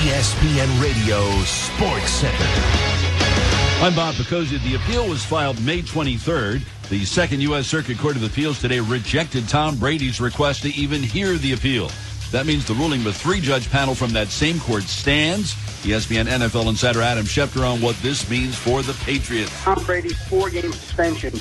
ESPN Radio Sports Center. I'm Bob Picozzi. The appeal was filed May 23rd. The Second U.S. Circuit Court of Appeals today rejected Tom Brady's request to even hear the appeal. That means the ruling of a three-judge panel from that same court stands. ESPN NFL insider Adam Schefter on what this means for the Patriots. Tom Brady's four-game suspension,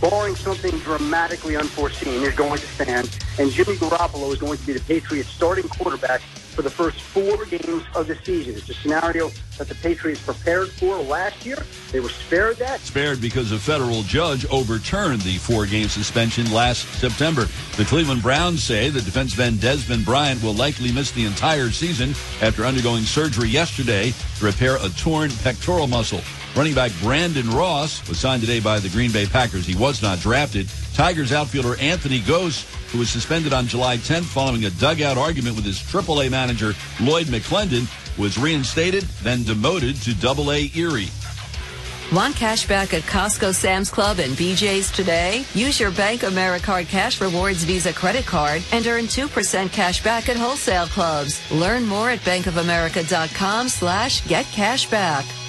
barring something dramatically unforeseen, is going to stand. And Jimmy Garoppolo is going to be the Patriots' starting quarterback for the first four games of the season. It's a scenario that the Patriots prepared for last year. They were spared that. Spared because a federal judge overturned the four-game suspension last September. The Cleveland Browns say the defensive end Desmond Bryant will likely miss the entire season after undergoing surgery yesterday to repair a torn pectoral muscle. Running back Brandon Ross was signed today by the Green Bay Packers. He was not drafted. Tigers outfielder Anthony Gose, who was suspended on July 10th following a dugout argument with his AAA manager, Lloyd McClendon, was reinstated, then demoted to AA Erie. Want cash back at Costco, Sam's Club, and BJ's today? Use your Bank AmeriCard Cash Rewards Visa credit card and earn 2% cash back at wholesale clubs. Learn more at bankofamerica.com/getcashback.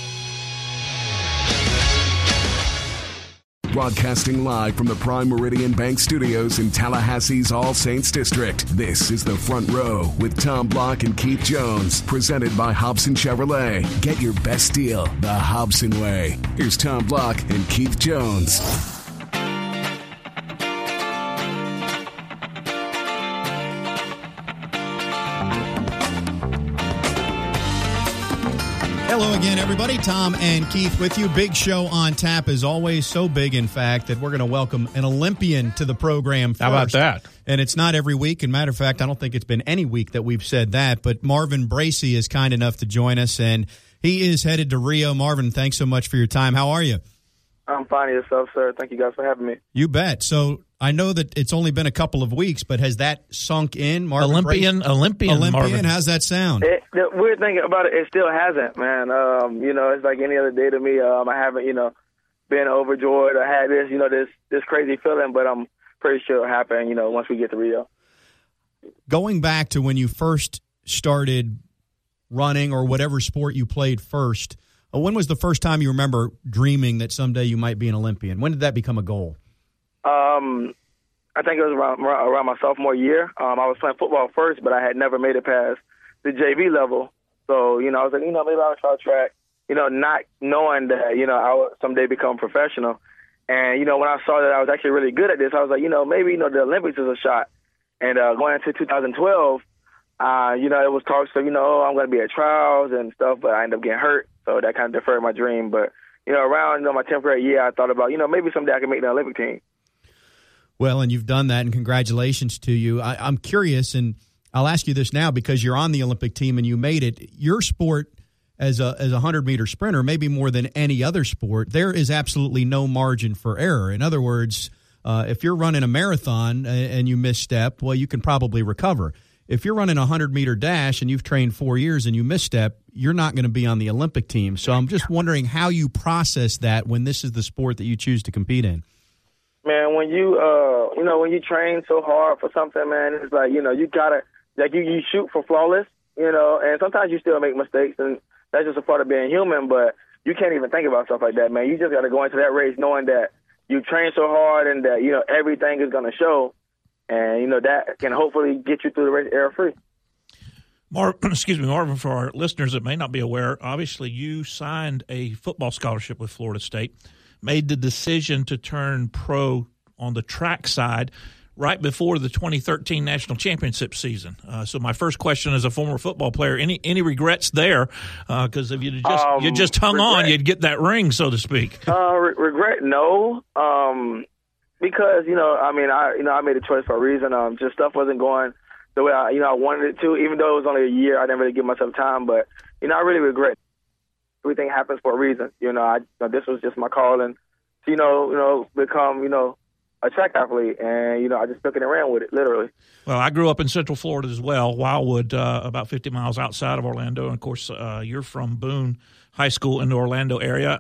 Broadcasting live from the Prime Meridian Bank Studios in Tallahassee's All Saints District, this is The Front Row with Tom Block and Keith Jones, presented by Hobson Chevrolet. Get your best deal the Hobson way. Here's Tom Block and Keith Jones. Hello again, everybody. Tom and Keith with you. Big show on tap as always. So big, in fact, that we're going to welcome an Olympian to the program first. How about that? And it's not every week. And matter of fact, I don't think it's been any week that we've said that. But Marvin Bracy is kind enough to join us, and he is headed to Rio. Marvin, thanks so much for your time. How are you? I'm fine. Yourself, sir? Thank you guys for having me. You bet. So I know that it's only been a couple of weeks, but has that sunk in, Marvin? Olympian, how's that sound? The weird thing about it, it still hasn't, man. It's like any other day to me. I haven't, been overjoyed or had this, this crazy feeling, but I'm pretty sure it'll happen, once we get to Rio. Going back to when you first started running or whatever sport you played first, when was the first time you remember dreaming that someday you might be an Olympian? When did that become a goal? I think it was around my sophomore year. I was playing football first, but I had never made it past the JV level. So, I was like, maybe I'll try track, not knowing that, I would someday become professional. And, when I saw that I was actually really good at this, I was like, maybe, the Olympics is a shot. And going into 2012, it was talks of, I'm going to be at trials and stuff, but I ended up getting hurt. So that kind of deferred my dream. But, around my 10th grade year, I thought about, maybe someday I can make the Olympic team. Well, and you've done that, and congratulations to you. I'm curious, and I'll ask you this now because you're on the Olympic team and you made it. Your sport as a 100-meter sprinter, maybe more than any other sport, there is absolutely no margin for error. In other words, if you're running a marathon and you misstep, well, you can probably recover. If you're running a 100-meter dash and you've trained 4 years and you misstep, you're not going to be on the Olympic team. So I'm just wondering how you process that when this is the sport that you choose to compete in. Man, when you when you train so hard for something, man, it's like you gotta you shoot for flawless, and sometimes you still make mistakes, and that's just a part of being human. But you can't even think about stuff like that, man. You just gotta go into that race knowing that you train so hard and that everything is gonna show, and that can hopefully get you through the race error free. Marvin, for our listeners that may not be aware, obviously you signed a football scholarship with Florida State. Made the decision to turn pro on the track side right before the 2013 national championship season. So my first question as a former football player, any regrets there? Because if you just hung on, you'd get that ring, so to speak. Regret, no, because I made a choice for a reason. Just stuff wasn't going the way I wanted it to. Even though it was only a year, I didn't really give myself time. But I really regret. Everything happens for a reason. This was just my calling to, become, a track athlete. And, I just took it and ran with it, literally. Well, I grew up in Central Florida as well, Wildwood, about 50 miles outside of Orlando. And, of course, you're from Boone High School in the Orlando area.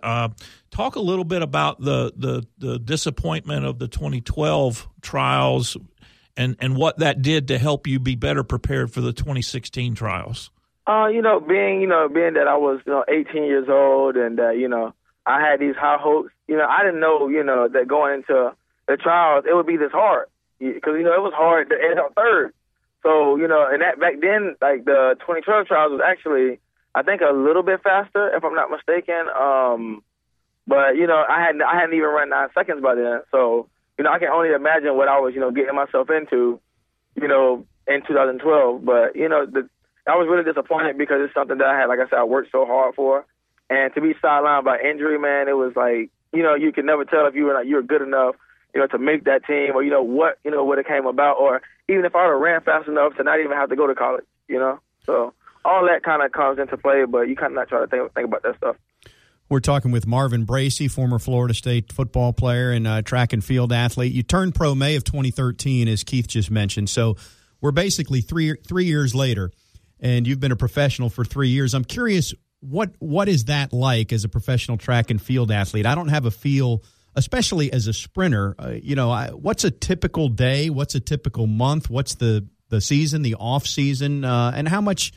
Talk a little bit about the disappointment of the 2012 trials and what that did to help you be better prepared for the 2016 trials. Being that I was, 18 years old and, I had these high hopes, I didn't know, that going into the trials, it would be this hard because, it was hard to end up third. So, and that back then, like the 2012 trials was actually, I think a little bit faster, if I'm not mistaken. But, I hadn't even run 9 seconds by then. So, I can only imagine what I was, getting myself into, in 2012. But, I was really disappointed because it's something that I had, like I said, I worked so hard for. And to be sidelined by injury, man, it was like, you could never tell if you were good enough, to make that team or, what it came about. Or even if I would have ran fast enough to not even have to go to college, So all that kind of comes into play, but you kind of not try to think about that stuff. We're talking with Marvin Bracy, former Florida State football player and track and field athlete. You turned pro May of 2013, as Keith just mentioned. So we're basically three years later. And you've been a professional for 3 years. I'm curious, what is that like as a professional track and field athlete? I don't have a feel, especially as a sprinter. What's a typical day? What's a typical month? What's the season, the off season, and how much?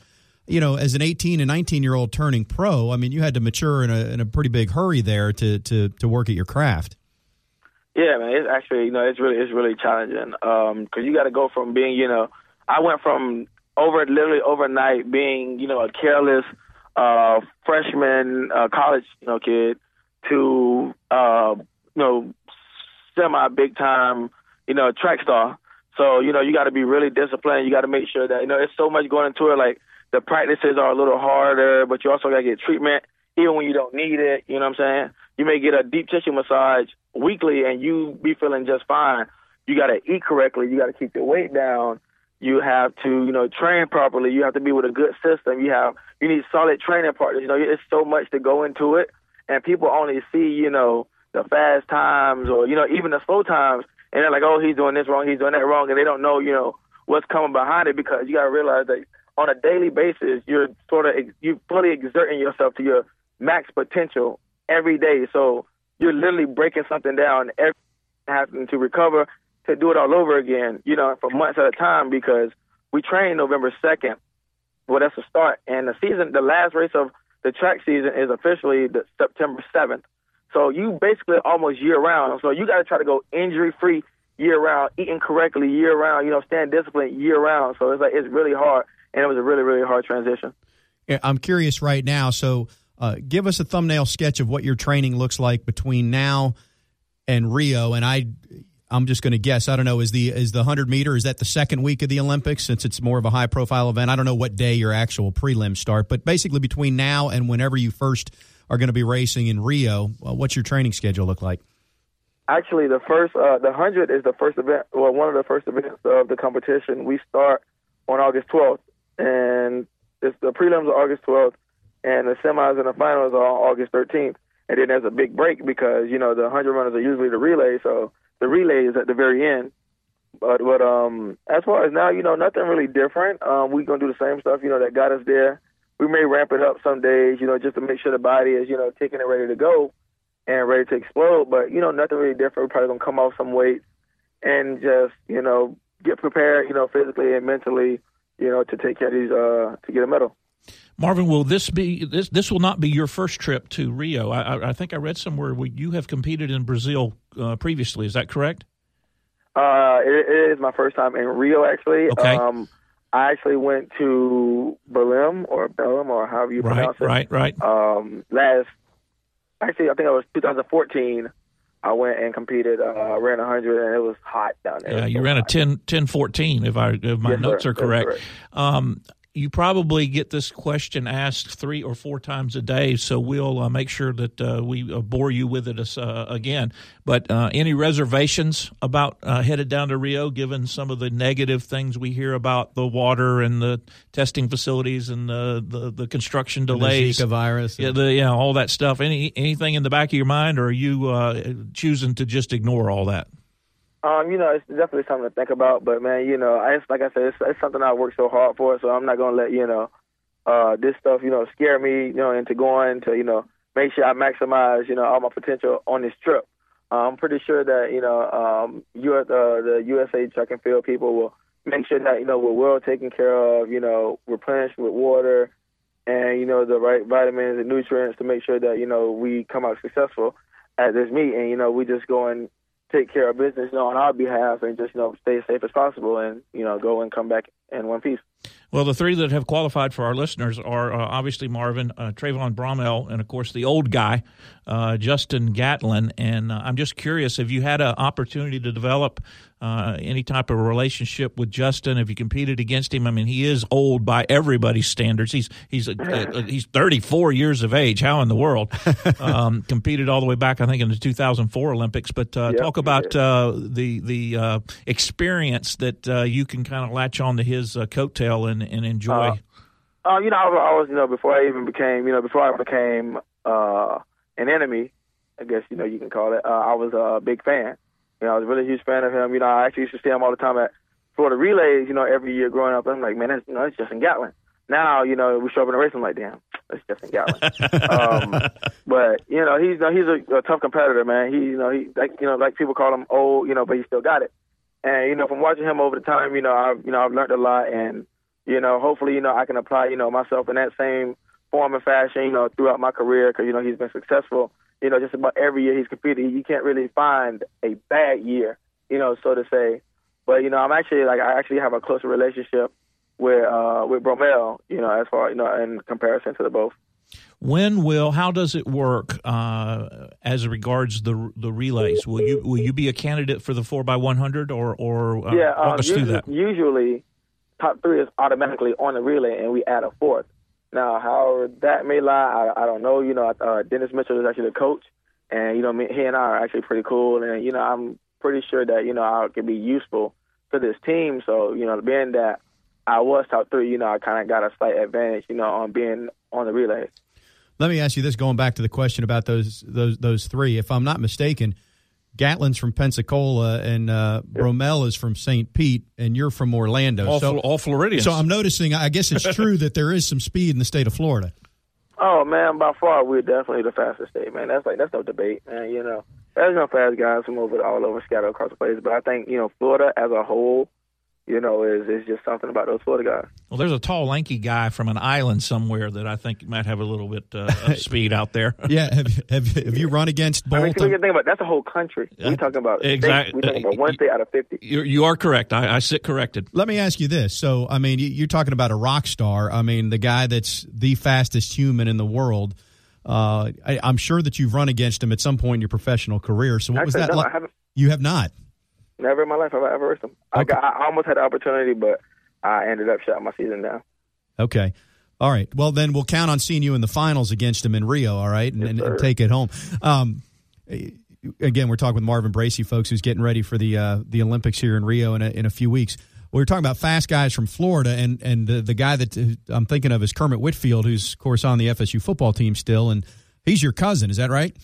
As an 18 and 19-year-old turning pro, I mean, you had to mature in a pretty big hurry there to work at your craft. Yeah, man, it's actually it's really challenging because you got to go from being I went from overnight being, a careless freshman college, kid to, semi-big time, track star. So, you got to be really disciplined. You got to make sure that, it's so much going into it. Like the practices are a little harder, but you also got to get treatment even when you don't need it. You know what I'm saying? You may get a deep tissue massage weekly and you be feeling just fine. You got to eat correctly. You got to keep your weight down. You have to, train properly. You have to be with a good system. You need solid training partners. It's so much to go into it, and people only see, the fast times or, even the slow times, and they're like, oh, he's doing this wrong, he's doing that wrong, and they don't know, what's coming behind it because you got to realize that on a daily basis, you're fully exerting yourself to your max potential every day. So you're literally breaking something down every day, having to recover. To do it all over again, for months at a time because we train November 2nd. Well, that's the start. And the last race of the track season is officially September 7th. So you basically almost year-round. So you got to try to go injury-free year-round, eating correctly year-round, staying disciplined year-round. So it's like it's really hard, and it was a really, really hard transition. Yeah, I'm curious right now. So give us a thumbnail sketch of what your training looks like between now and Rio. And I'm just going to guess. I don't know. Is the 100-meter, is that the second week of the Olympics since it's more of a high-profile event? I don't know what day your actual prelims start, but basically between now and whenever you first are going to be racing in Rio, what's your training schedule look like? Actually, the first the 100 is the first event, well, one of the first events of the competition. We start on August 12th, and the prelims are August 12th, and the semis and the finals are on August 13th. And then there's a big break because, the 100 runners are usually the relay, so the relay is at the very end. But as far as now, nothing really different. We're going to do the same stuff, that got us there. We may ramp it up some days, just to make sure the body is, taking it ready to go and ready to explode. But, nothing really different. We're probably going to come off some weight and just, get prepared, physically and mentally, to take care of these, to get a medal. Marvin, will this be this will not be your first trip to Rio? I think I read somewhere where you have competed in Brazil previously. Is that correct? It is my first time in Rio, actually. Okay. I actually went to Belém, or however you pronounce it. Right. I think it was 2014. I went and competed. I ran 100, and it was hot down there. Yeah, you ran a 10:14, if my notes are correct. Yes, you probably get this question asked 3 or 4 times a day, so we'll make sure that we bore you with it again. But any reservations about headed down to Rio, given some of the negative things we hear about the water and the testing facilities and the construction delays, the Zika virus, all that stuff? Anything in the back of your mind, or are you choosing to just ignore all that? It's definitely something to think about, but man, like I said, it's something I worked so hard for, so I'm not gonna let this stuff scare me into going to make sure I maximize all my potential on this trip. I'm pretty sure that the USA track and field people will make sure that we're well taken care of, replenished with water, and, you know, the right vitamins and nutrients to make sure that, you know, we come out successful at this meet. And, you know, we just go and take care of business, you know, on our behalf, and just, you know, stay safe as possible and, you know, go and come back in one piece. Well, the three that have qualified for our listeners are obviously Marvin, Trayvon Bromell, and, of course, the old guy, Justin Gatlin. And I'm just curious, have you had an opportunity to develop any type of relationship with Justin? Have you competed against him? I mean, he is old by everybody's standards. He's 34 years of age. How in the world? Competed all the way back, I think, in the 2004 Olympics. But talk about the experience that you can kind of latch on to his coattail and enjoy. You know, I was, you know, before I became an enemy, I guess, you know, you can call it, I was a big fan. You know, I was a really huge fan of him. You know, I actually used to see him all the time at Florida Relays, you know, every year growing up. I'm like, man, that's, you know, that's Justin Gatlin. Now, you know, we show up in a race, I'm like, damn, that's Justin Gatlin. But, you know, he's a tough competitor, man. He, like people call him old, you know, but he still got it. And, you know, from watching him over the time, I've learned a lot. And, you know, hopefully, you know, I can apply, you know, myself in that same form and fashion, you know, throughout my career, because, you know, he's been successful. You know, just about every year he's competed, you can't really find a bad year, you know, so to say. But, you know, I actually have a closer relationship with Bromell, you know, as far, you know, in comparison to the both. How does it work as regards the relays? Will you be a candidate for the 4x100 or walk us through that? Usually top three is automatically on the relay, and we add a fourth. Now, however that may lie, I don't know. You know, Dennis Mitchell is actually the coach, and, you know, he and I are actually pretty cool. And, you know, I'm pretty sure that, you know, I could be useful to this team. So, you know, being that I was top three, you know, I kind of got a slight advantage, you know, on being on the relay. Let me ask you this, going back to the question about those three. If I'm not mistaken, Gatlin's from Pensacola, and Bromell is from St. Pete, and you're from Orlando. All Floridians. So I'm noticing, I guess it's true that there is some speed in the state of Florida. Oh, man, by far, we're definitely the fastest state, man. That's no debate, man. You know, there's no fast guys from all over scattered across the place. But I think, you know, Florida as a whole, you know, it's just something about those Florida guys. Well, there's a tall, lanky guy from an island somewhere that I think might have a little bit of speed out there. Yeah, have you run against Bolton? I mean, think about it. That's a whole country. We're talking about exactly. We're talking about one state out of 50. You are correct. I sit corrected. Let me ask you this. So, I mean, you're talking about a rock star. I mean, the guy that's the fastest human in the world. I'm sure that you've run against him at some point in your professional career. So what was that like? You have not. Never in my life have I ever raced them. Okay. I almost had the opportunity, but I ended up shutting my season down. Okay. All right. Well, then we'll count on seeing you in the finals against him in Rio, all right, and take it home. Again, we're talking with Marvin Bracy, folks, who's getting ready for the Olympics here in Rio in a few weeks. We were talking about fast guys from Florida, and the guy that I'm thinking of is Kermit Whitfield, who's, of course, on the FSU football team still, and he's your cousin. Is that right?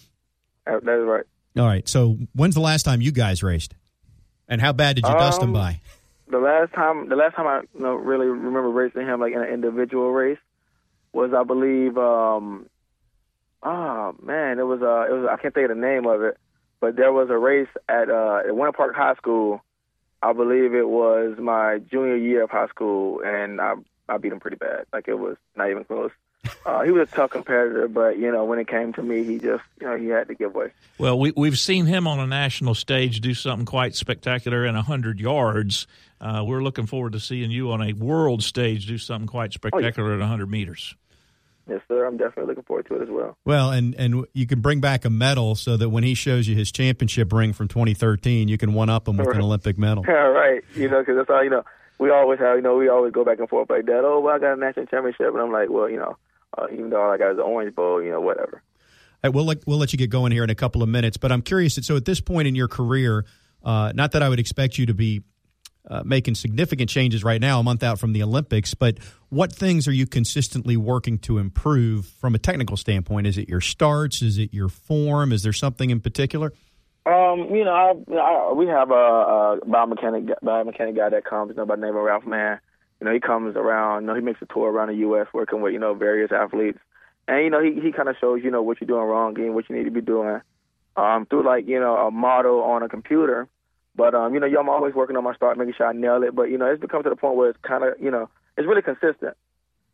That is right. All right. So when's the last time you guys raced? And how bad did you dust him by? The last time I really remember racing him, like in an individual race, was I believe. It was I can't think of the name of it, but there was a race at Winter Park High School. I believe it was my junior year of high school, and I beat him pretty bad. Like, it was not even close. He was a tough competitor, but, you know, when it came to me, he just, you know, he had to give way. Well, we've seen him on a national stage do something quite spectacular in 100 yards. We're looking forward to seeing you on a world stage do something quite spectacular at 100 meters. Yes, sir. I'm definitely looking forward to it as well. Well, and you can bring back a medal so that when he shows you his championship ring from 2013, you can one-up him with an Olympic medal. Yeah, right. You know, because that's all, you know, we always go back and forth like that. Oh, well, I got a national championship. And I'm like, well, you know. Even though all I got is the Orange Bowl, you know, whatever. Right, we'll let you get going here in a couple of minutes, but I'm curious. So at this point in your career, not that I would expect you to be making significant changes right now, a month out from the Olympics, but what things are you consistently working to improve from a technical standpoint? Is it your starts? Is it your form? Is there something in particular? You know, we have a biomechanic guy that comes, you know, by the name of Ralph Mann. You know, he comes around, you know, he makes a tour around the U.S. working with, you know, various athletes. And, you know, he kind of shows, you know, what you're doing wrong and what you need to be doing through, like, you know, a model on a computer. But, you know, I'm always working on my start, making sure I nail it. But, you know, it's become to the point where it's kind of, you know, it's really consistent.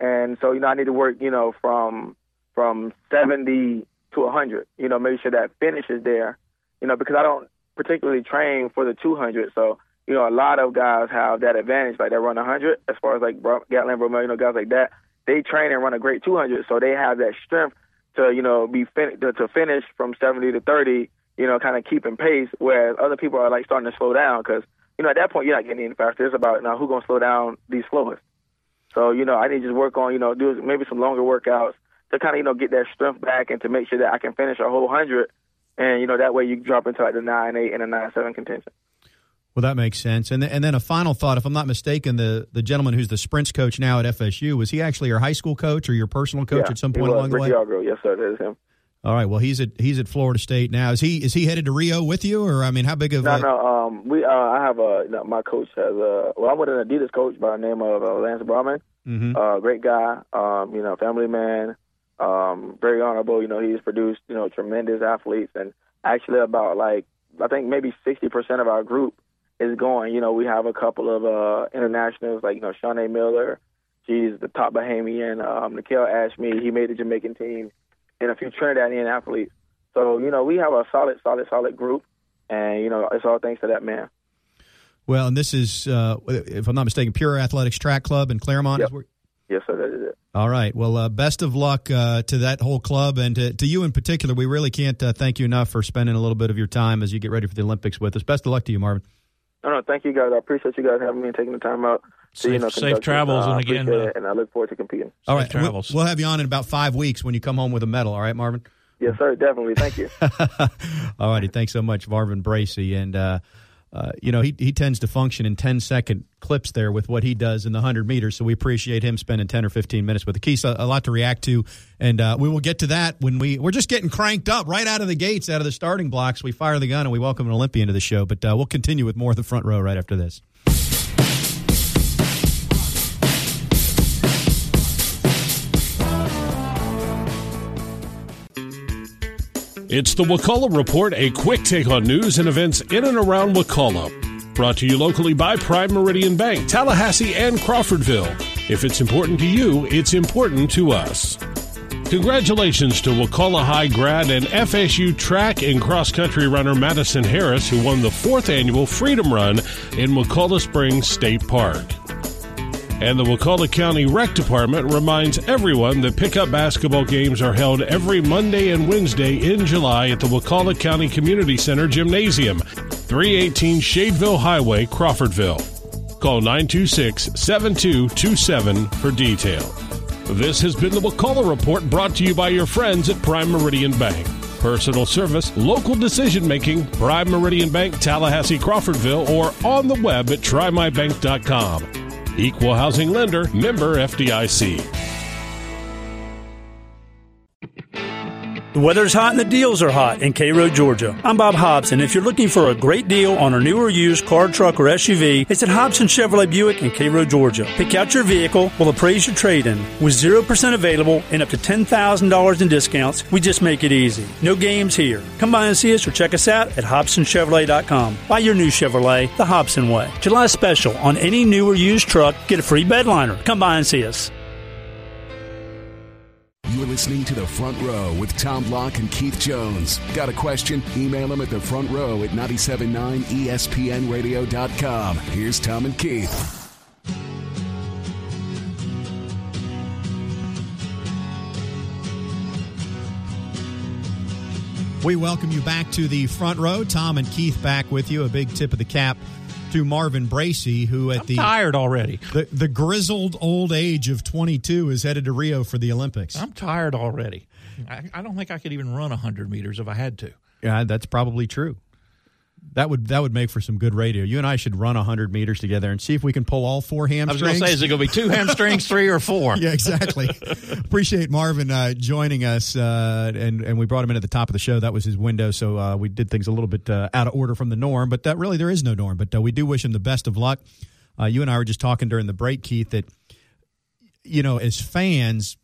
And so, you know, I need to work, you know, from 70 to 100, you know, make sure that finish is there, you know, because I don't particularly train for the 200. So, you know, a lot of guys have that advantage, like they run 100 as far as like Gatlin, Bromell, you know, guys like that. They train and run a great 200, so they have that strength to, you know, to finish from 70 to 30, you know, kind of keeping pace, whereas other people are, like, starting to slow down because, you know, at that point you're not getting any faster. It's about, you know, who's going to slow down these slowest. So, you know, I need to just work on, you know, do maybe some longer workouts to kind of, you know, get that strength back and to make sure that I can finish a whole 100. And, you know, that way you drop into, like, the 9-8 and the 9-7 contention. Well, that makes sense. And then a final thought, if I'm not mistaken, the gentleman who's the sprints coach now at FSU, was he actually your high school coach or your personal coach at some point along the way? Yes, sir, that is him. All right, well, he's at Florida State now. Is he headed to Rio with you, or I mean, how big of a... My coach has a... Well, I'm with an Adidas coach by the name of Lance Brahman. Mm-hmm. Great guy, you know, family man, very honorable. You know, he's produced, you know, tremendous athletes, and actually about, like, I think maybe 60% of our group is going. You know, we have a couple of internationals, like, you know, Shanae Miller. She's the top Bahamian. Nikhil Ashmead, he made the Jamaican team, and a few Trinidadian athletes. So, you know, we have a solid group, and, you know, it's all thanks to that man. Well, and this is, if I'm not mistaken, Pure Athletics Track Club in Claremont? Yep. Yes, sir, that is it. All right. Well, best of luck to that whole club, and to you in particular. We really can't thank you enough for spending a little bit of your time as you get ready for the Olympics with us. Best of luck to you, Marvin. No, thank you, guys. I appreciate you guys having me and taking the time out. Safe travels, and again, and I look forward to competing. All right, we'll have you on in about 5 weeks when you come home with a medal. All right, Marvin. Yes, sir. Definitely. Thank you. All righty. Thanks so much, Marvin Bracy. And you know, he tends to function in 10-second clips there with what he does in the 100 meters. So we appreciate him spending 10 or 15 minutes with the Keys. A lot to react to, and we will get to that when we're just getting cranked up right out of the gates, out of the starting blocks. We fire the gun and we welcome an Olympian to the show. But we'll continue with more of the front row right after this. It's the Wakulla Report, a quick take on news and events in and around Wakulla. Brought to you locally by Prime Meridian Bank, Tallahassee, and Crawfordville. If it's important to you, it's important to us. Congratulations to Wakulla High grad and FSU track and cross-country runner Madison Harris, who won the 4th annual Freedom Run in Wakulla Springs State Park. And the Wakulla County Rec Department reminds everyone that pickup basketball games are held every Monday and Wednesday in July at the Wakulla County Community Center Gymnasium, 318 Shadeville Highway, Crawfordville. Call 926-7227 for detail. This has been the Wakulla Report, brought to you by your friends at Prime Meridian Bank. Personal service, local decision-making, Prime Meridian Bank, Tallahassee, Crawfordville, or on the web at trymybank.com. Equal housing lender, member FDIC. The weather's hot and the deals are hot in Cairo, Georgia. I'm Bob Hobson. If you're looking for a great deal on a new or used car, truck, or SUV, it's at Hobson Chevrolet Buick in Cairo, Georgia. Pick out your vehicle, we'll appraise your trade-in. With 0% available and up to $10,000 in discounts, we just make it easy. No games here. Come by and see us or check us out at HobsonChevrolet.com. Buy your new Chevrolet the Hobson way. July special on any new or used truck. Get a free bed liner. Come by and see us. You're listening to The Front Row with Tom Block and Keith Jones. Got a question? Email them at thefrontrow at 979ESPNradio.com. Here's Tom and Keith. We welcome you back to The Front Row. Tom and Keith back with you. A big tip of the cap to Marvin Bracy, who at the grizzled old age of 22 is headed to Rio for the Olympics. I'm tired already. I don't think I could even run 100 meters if I had to. Yeah, that's probably true. That would make for some good radio. You and I should run 100 meters together and see if we can pull all four hamstrings. I was going to say, is it going to be two hamstrings, three, or four? Yeah, exactly. Appreciate Marvin joining us, and we brought him in at the top of the show. That was his window, so we did things a little bit out of order from the norm, but that really there is no norm. But we do wish him the best of luck. You and I were just talking during the break, Keith, that, you know, as fans,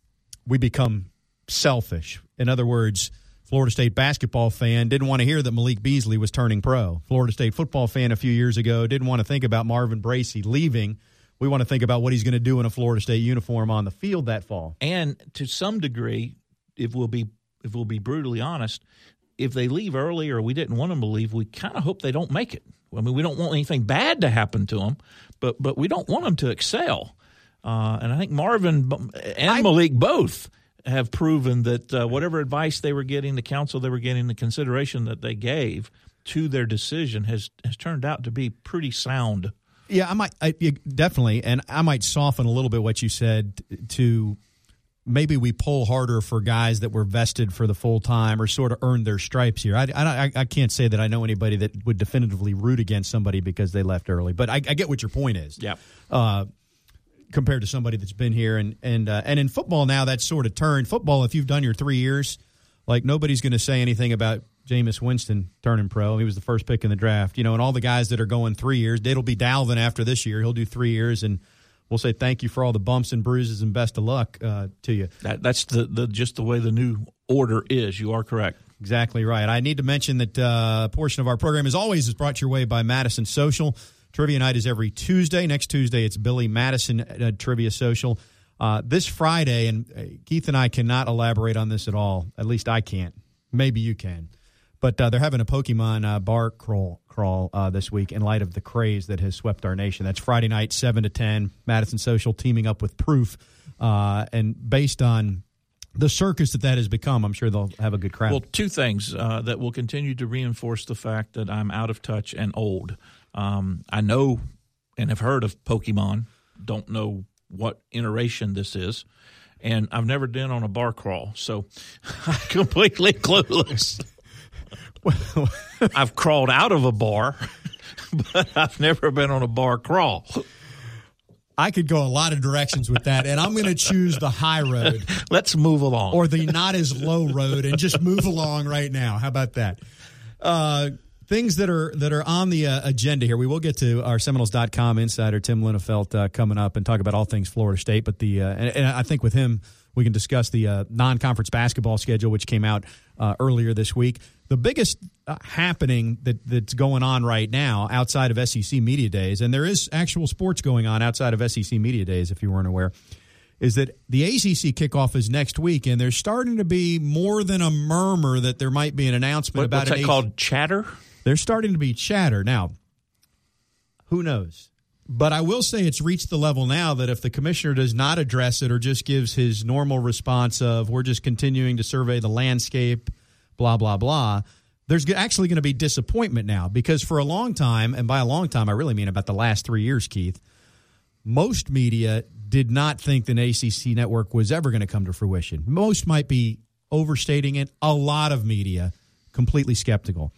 we become selfish. In other words, Florida State basketball fan didn't want to hear that Malik Beasley was turning pro. Florida State football fan a few years ago didn't want to think about Marvin Bracy leaving. we want to think about what he's going to do in a Florida State uniform on the field that fall. And to some degree, if we'll be brutally honest, if they leave early or we didn't want them to leave, we kind of hope they don't make it. I mean, we don't want anything bad to happen to them, but we don't want them to excel. And I think Marvin and Malik both have proven that whatever advice they were getting, the counsel they were getting, the consideration that they gave to their decision has turned out to be pretty sound. Yeah, I definitely, and I might soften a little bit what you said to maybe we pull harder for guys that were vested for the full time or sort of earned their stripes here. I can't say that I know anybody that would definitively root against somebody because they left early, but I get what your point is. Yeah. Compared to somebody that's been here and in football now, that's sort of turned. Football, if you've done your 3 years, like nobody's going to say anything about Jameis Winston turning pro. He was the first pick in the draft, you know, and all the guys that are going 3 years, it'll be Dalvin after this year. He'll do 3 years and we'll say thank you for all the bumps and bruises and best of luck to you. That's just the way the new order is. You are correct. Exactly right. I need to mention that a portion of our program, as always, is brought your way by Madison Social. Trivia night is every Tuesday. Next Tuesday, it's Billy Madison Trivia Social. This Friday, and Keith and I cannot elaborate on this at all. At least I can't. Maybe you can. But they're having a Pokemon bar crawl this week in light of the craze that has swept our nation. That's Friday night, 7 to 10, Madison Social teaming up with Proof. And based on the circus that has become, I'm sure they'll have a good crowd. Well, two things that will continue to reinforce the fact that I'm out of touch and old. I know and have heard of Pokemon. Don't know what iteration this is. And I've never been on a bar crawl, so I'm completely clueless. Well, I've crawled out of a bar, but I've never been on a bar crawl. I could go a lot of directions with that, and I'm going to choose the high road. Let's move along. Or the not as low road, and just move along right now. How about that? Things that are on the agenda here. We will get to our Seminoles.com insider, Tim Linnefeld, coming up and talk about all things Florida State. But and I think with him, we can discuss the non-conference basketball schedule, which came out earlier this week. The biggest happening that's going on right now outside of SEC Media Days, and there is actual sports going on outside of SEC Media Days, if you weren't aware, is that the ACC kickoff is next week, and there's starting to be more than a murmur that there might be an announcement about it. What's that called, chatter? There's starting to be chatter. Now, who knows? But I will say it's reached the level now that if the commissioner does not address it or just gives his normal response of we're just continuing to survey the landscape, blah, blah, blah, there's actually going to be disappointment now because for a long time, and by a long time I really mean about the last 3 years, Keith, most media did not think the ACC network was ever going to come to fruition. Most might be overstating it. A lot of media completely skeptical.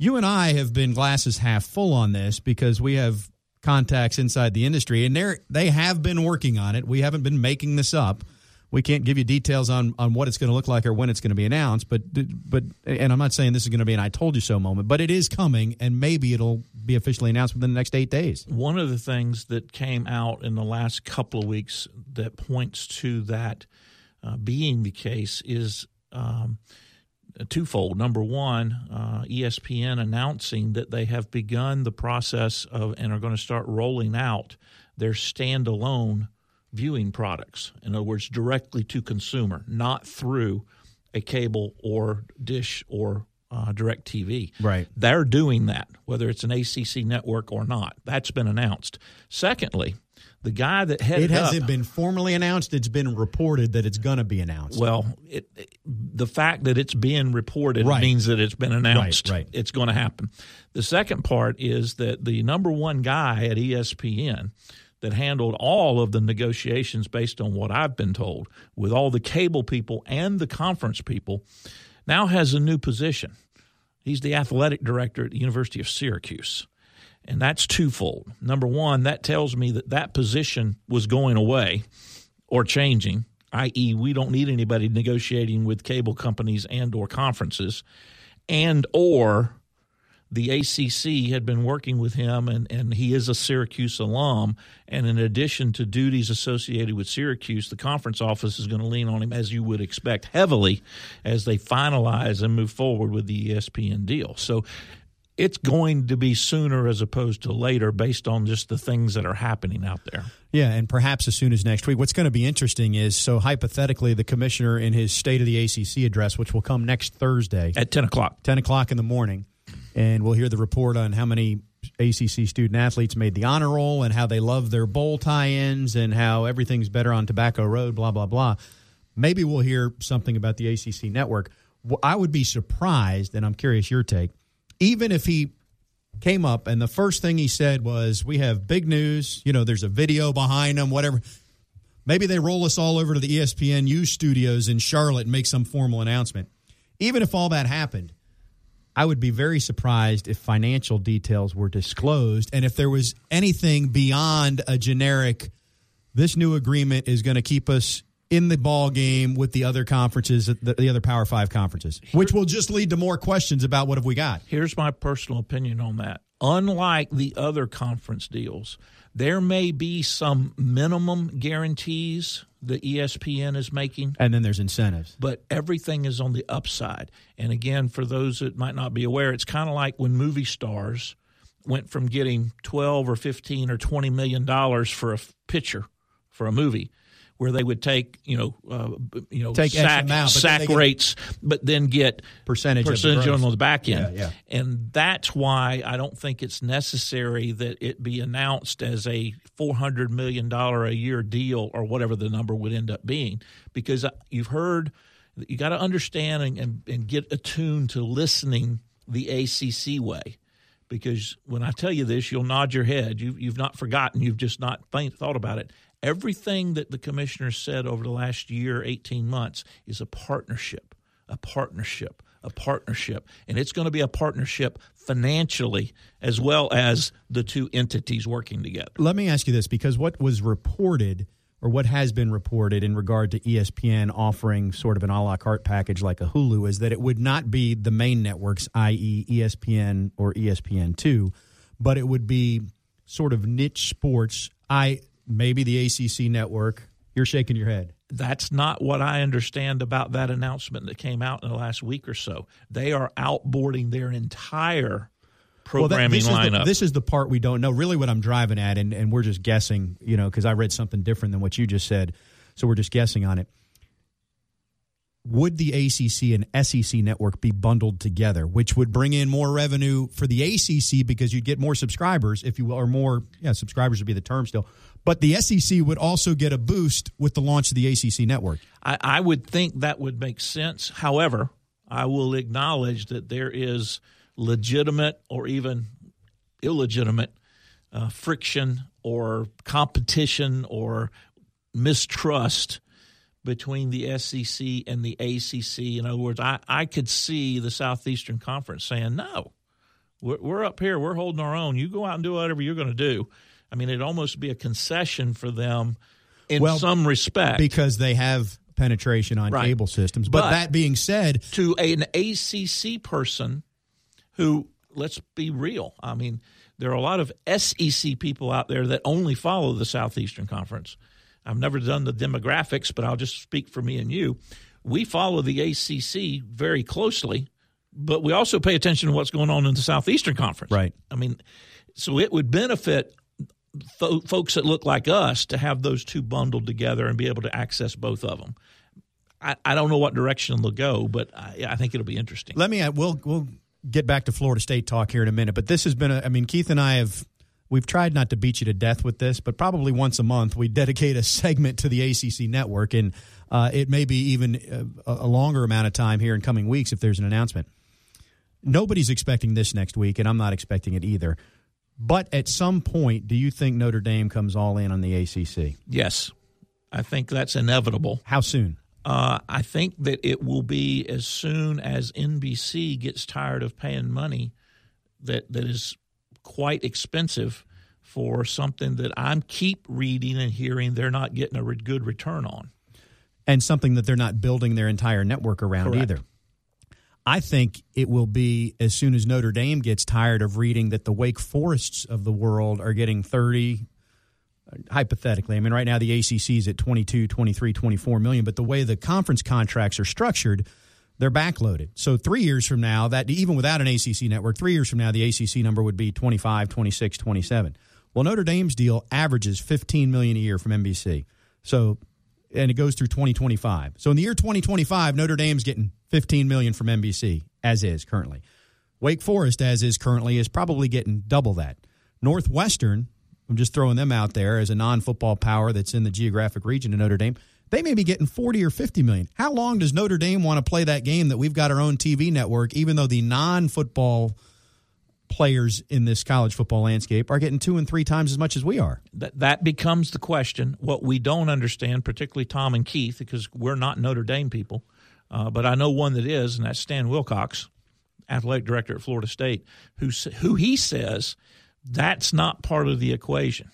You and I have been glasses half full on this because we have contacts inside the industry, and they have been working on it. We haven't been making this up. We can't give you details on what it's going to look like or when it's going to be announced, but and I'm not saying this is going to be an I told you so moment, but it is coming, and maybe it'll be officially announced within the next 8 days. One of the things that came out in the last couple of weeks that points to that being the case is twofold. Number one, ESPN announcing that they have begun the process of and are going to start rolling out their standalone viewing products. In other words, directly to consumer, not through a cable or dish or DirecTV. Right. They're doing that, whether it's an ACC network or not. That's been announced. Secondly, the guy that headed up... It hasn't been formally announced. It's been reported that it's going to be announced. Well, the fact that it's being reported means that it's been announced. Right. It's going to happen. The second part is that the number one guy at ESPN that handled all of the negotiations based on what I've been told with all the cable people and the conference people now has a new position. He's the athletic director at the University of Syracuse. And that's twofold. Number one, that tells me that position was going away or changing, i.e. we don't need anybody negotiating with cable companies and or conferences, and or the ACC had been working with him, and he is a Syracuse alum, and in addition to duties associated with Syracuse, the conference office is going to lean on him, as you would expect, heavily as they finalize and move forward with the ESPN deal. So it's going to be sooner as opposed to later based on just the things that are happening out there. Yeah, and perhaps as soon as next week. What's going to be interesting is, so hypothetically, the commissioner in his State of the ACC address, which will come next Thursday. At 10 o'clock. 10 o'clock in the morning. And we'll hear the report on how many ACC student-athletes made the honor roll and how they love their bowl tie-ins and how everything's better on Tobacco Road, blah, blah, blah. Maybe we'll hear something about the ACC network. I would be surprised, and I'm curious your take, even if he came up and the first thing he said was, we have big news, you know, there's a video behind them, whatever. Maybe they roll us all over to the ESPNU studios in Charlotte and make some formal announcement. Even if all that happened, I would be very surprised if financial details were disclosed and if there was anything beyond a generic, this new agreement is going to keep us in the ball game with the other conferences, the other Power 5 conferences, which will just lead to more questions about what have we got. Here's my personal opinion on that. Unlike the other conference deals, there may be some minimum guarantees the ESPN is making. And then there's incentives. But everything is on the upside. And again, for those that might not be aware, it's kind of like when movie stars went from getting 12 or 15 or $20 million for a picture, for a movie, where they would take, take sack rates, but then get percentage on the back end. Yeah. And that's why I don't think it's necessary that it be announced as a $400 million a year deal or whatever the number would end up being, because you've heard, you got to understand and get attuned to listening the ACC way. Because when I tell you this, you'll nod your head. You've not forgotten. You've just not thought about it. Everything that the commissioner said over the last year, 18 months, is a partnership. And it's going to be a partnership financially as well as the two entities working together. Let me ask you this, because what was reported or what has been reported in regard to ESPN offering sort of an a la carte package like a Hulu is that it would not be the main networks, i.e. ESPN or ESPN2, but it would be sort of niche sports, maybe the ACC network. You're shaking your head. That's not what I understand about that announcement that came out in the last week or so. They are outboarding their entire programming lineup. This is the part we don't know. Really what I'm driving at, and we're just guessing, because I read something different than what you just said, so we're just guessing on it. Would the ACC and SEC network be bundled together, which would bring in more revenue for the ACC because you'd get more subscribers, if you will, or more subscribers would be the term still. But the SEC would also get a boost with the launch of the ACC network. I would think that would make sense. However, I will acknowledge that there is legitimate or even illegitimate friction or competition or mistrust between the SEC and the ACC. In other words, I could see the Southeastern Conference saying, no, we're up here. We're holding our own. You go out and do whatever you're going to do. I mean, it'd almost be a concession for them in some respect. Because they have penetration on cable systems. But that being said, to an ACC person who, let's be real, I mean, there are a lot of SEC people out there that only follow the Southeastern Conference. I've never done the demographics, but I'll just speak for me and you. We follow the ACC very closely, but we also pay attention to what's going on in the Southeastern Conference. Right. I mean, so it would benefit folks that look like us to have those two bundled together and be able to access both of them. I don't know what direction they'll go, but I think it'll be interesting. We'll get back to Florida State talk here in a minute, but this has been Keith and I we've tried not to beat you to death with this, but probably once a month we dedicate a segment to the ACC network, and it may be even a longer amount of time here in coming weeks if there's an announcement. Nobody's expecting this next week, and I'm not expecting it either. But at some point, do you think Notre Dame comes all in on the ACC? Yes. I think that's inevitable. How soon? I think that it will be as soon as NBC gets tired of paying money that is quite expensive for something that I keep reading and hearing they're not getting a good return on. And something that they're not building their entire network around. Correct. Either. I think it will be as soon as Notre Dame gets tired of reading that the Wake Forests of the world are getting 30, hypothetically. I mean, right now the ACC is at 22, 23, 24 million, but the way the conference contracts are structured, they're backloaded. So 3 years from now, that even without an ACC network, 3 years from now, the ACC number would be 25, 26, 27. Well, Notre Dame's deal averages $15 million a year from NBC. So, and it goes through 2025. So in the year 2025, Notre Dame's getting $15 million from NBC, as is currently. Wake Forest, as is currently, is probably getting double that. Northwestern, I'm just throwing them out there as a non-football power that's in the geographic region of Notre Dame, they may be getting 40 or 50 million. How long does Notre Dame want to play that game that we've got our own TV network, even though the non-football players in this college football landscape are getting 2 and 3 times as much as we are? That becomes the question. What we don't understand, particularly Tom and Keith, because we're not Notre Dame people, but I know one that is, and that's Stan Wilcox, athletic director at Florida State, who he says that's not part of the equation.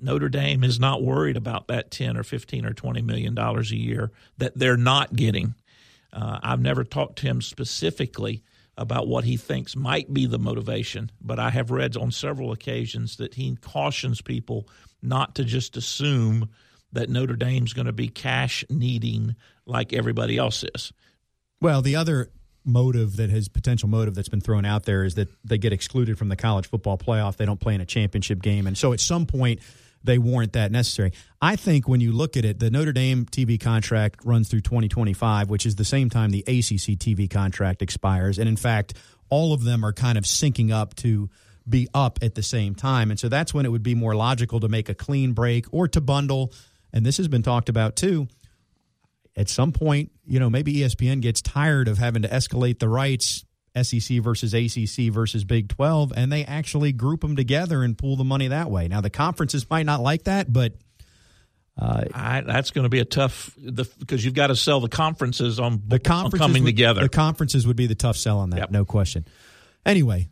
Notre Dame is not worried about that $10 or $15 or $20 million a year that they're not getting. I've never talked to him specifically about what he thinks might be the motivation, but I have read on several occasions that he cautions people not to just assume that Notre Dame's going to be cash needing like everybody else is. Well, the other motive that has potential motive that's been thrown out there is that they get excluded from the college football playoff. They don't play in a championship game. And so at some point they warrant that necessary. I think when you look at it, the Notre Dame TV contract runs through 2025, which is the same time the ACC TV contract expires. And in fact, all of them are kind of syncing up to be up at the same time. And so that's when it would be more logical to make a clean break or to bundle. And this has been talked about too. At some point, you know, maybe ESPN gets tired of having to escalate the rights, SEC versus ACC versus Big 12, and they actually group them together and pool the money that way. Now, the conferences might not like that, but that's going to be a tough – because you've got to sell the conferences on coming together. The conferences would be the tough sell on that, yep. No question. Anyway,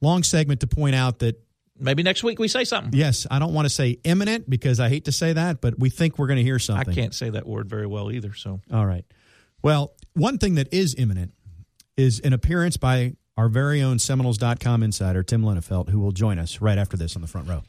long segment to point out that maybe next week we say something. Yes, I don't want to say imminent because I hate to say that, but we think we're going to hear something. I can't say that word very well either. So, all right. Well, one thing that is imminent is an appearance by our very own Seminoles.com insider, Tim Linnefeld, who will join us right after this on The Front Row.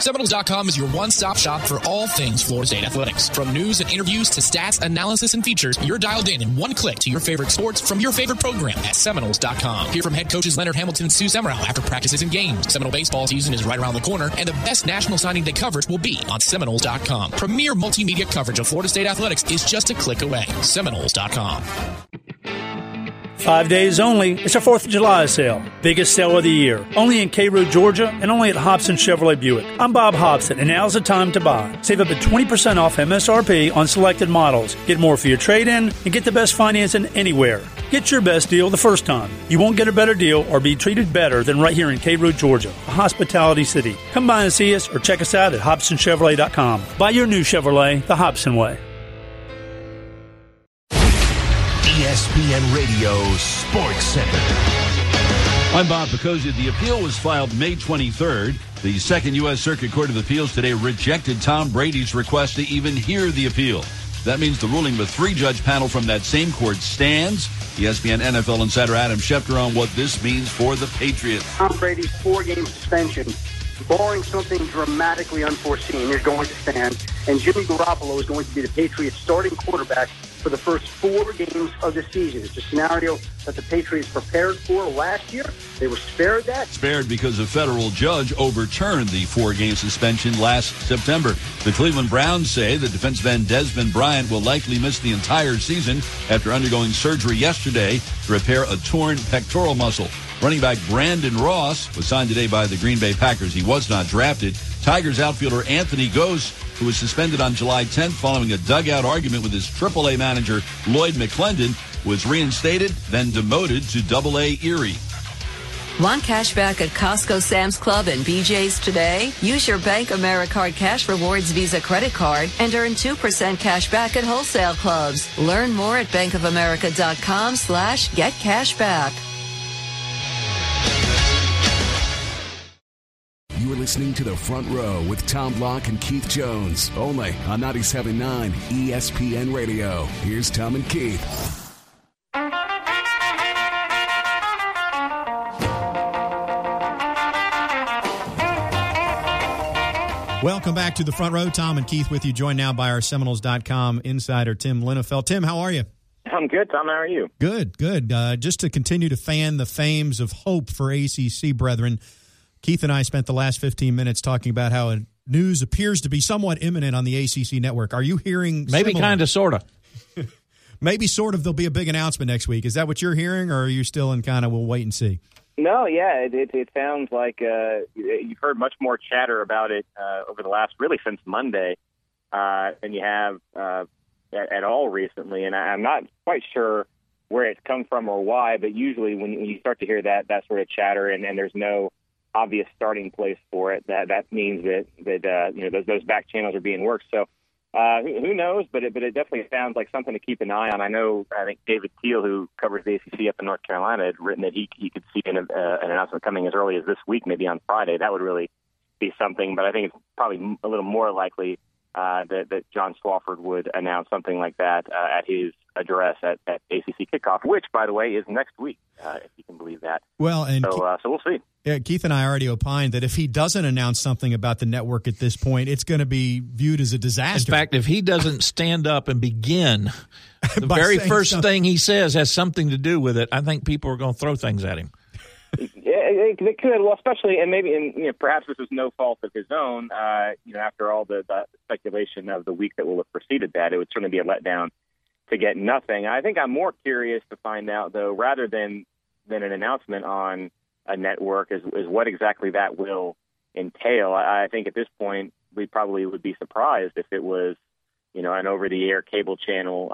Seminoles.com is your one-stop shop for all things Florida State athletics. From news and interviews to stats, analysis, and features, you're dialed in one click to your favorite sports from your favorite program at Seminoles.com. Hear from head coaches Leonard Hamilton and Sue Semrau after practices and games. Seminole baseball season is right around the corner, and the best national signing day coverage will be on Seminoles.com. Premier multimedia coverage of Florida State athletics is just a click away. Seminoles.com. 5 days only. It's a 4th of July sale. Biggest sale of the year. Only in Cairo, Georgia, and only at Hobson Chevrolet Buick. I'm Bob Hobson, and now's the time to buy. Save up to 20% off MSRP on selected models. Get more for your trade-in and get the best financing anywhere. Get your best deal the first time. You won't get a better deal or be treated better than right here in Cairo, Georgia, a hospitality city. Come by and see us or check us out at HobsonChevrolet.com. Buy your new Chevrolet the Hobson way. ESPN Radio Sports Center. I'm Bob Picozzi. The appeal was filed May 23rd. The Second U.S. Circuit Court of Appeals today rejected Tom Brady's request to even hear the appeal. That means the ruling of a 3-judge panel from that same court stands. ESPN NFL insider Adam Schefter on what this means for the Patriots. Tom Brady's 4-game suspension, barring something dramatically unforeseen, is going to stand, and Jimmy Garoppolo is going to be the Patriots' starting quarterback for the first 4 games of the season. It's a scenario that the Patriots prepared for last year. They were spared that. Spared because a federal judge overturned the 4-game suspension last September. The Cleveland Browns say the defensive end Desmond Bryant will likely miss the entire season after undergoing surgery yesterday to repair a torn pectoral muscle. Running back Brandon Ross was signed today by the Green Bay Packers. He was not drafted. Tigers outfielder Anthony Gose, who was suspended on July 10th following a dugout argument with his AAA manager, Lloyd McClendon, was reinstated, then demoted to AA Erie. Want cash back at Costco, Sam's Club, and BJ's today? Use your Bank AmeriCard Cash Rewards Visa credit card and earn 2% cash back at wholesale clubs. Learn more at bankofamerica.com/getcashback. You are listening to The Front Row with Tom Block and Keith Jones, only on 97.9 ESPN Radio. Here's Tom and Keith. Welcome back to the Front Row. Tom and Keith with you, joined now by our Seminoles.com insider, Tim Linnefeld. Tim, how are you? I'm good, Tom. How are you? Good, good. Just to continue to fan the flames of hope for ACC brethren, Keith and I spent the last 15 minutes talking about how news appears to be somewhat imminent on the ACC network. Are you hearing maybe kind of, sort of? Maybe sort of there'll be a big announcement next week. Is that what you're hearing, or are you still in kind of we'll wait and see? No, yeah, it sounds like you've heard much more chatter about it over the last, really since Monday, than you have at all recently. And I'm not quite sure where it's come from or why, but usually when you start to hear that sort of chatter and there's no obvious starting place for it, that means that you know, those back channels are being worked. So who knows? But it definitely sounds like something to keep an eye on. I think David Teel, who covers the ACC up in North Carolina, had written that he could see an announcement coming as early as this week, maybe on Friday. That would really be something. But I think it's probably a little more likely that John Swafford would announce something like that at his address at ACC kickoff, which, by the way, is next week, if you can believe that. Well, and so we'll see. Yeah, Keith and I already opined that if he doesn't announce something about the network at this point, it's going to be viewed as a disaster. In fact, if he doesn't stand up and begin, the very first thing he says has something to do with it, I think people are going to throw things at him. They could, well, especially, and maybe, and you know, perhaps this was no fault of his own. You know, after all the speculation of the week that will have preceded that, it would certainly be a letdown to get nothing. I think I'm more curious to find out, though, rather than an announcement on a network, is what exactly that will entail. I think at this point we probably would be surprised if it was, you know, an over-the-air cable channel,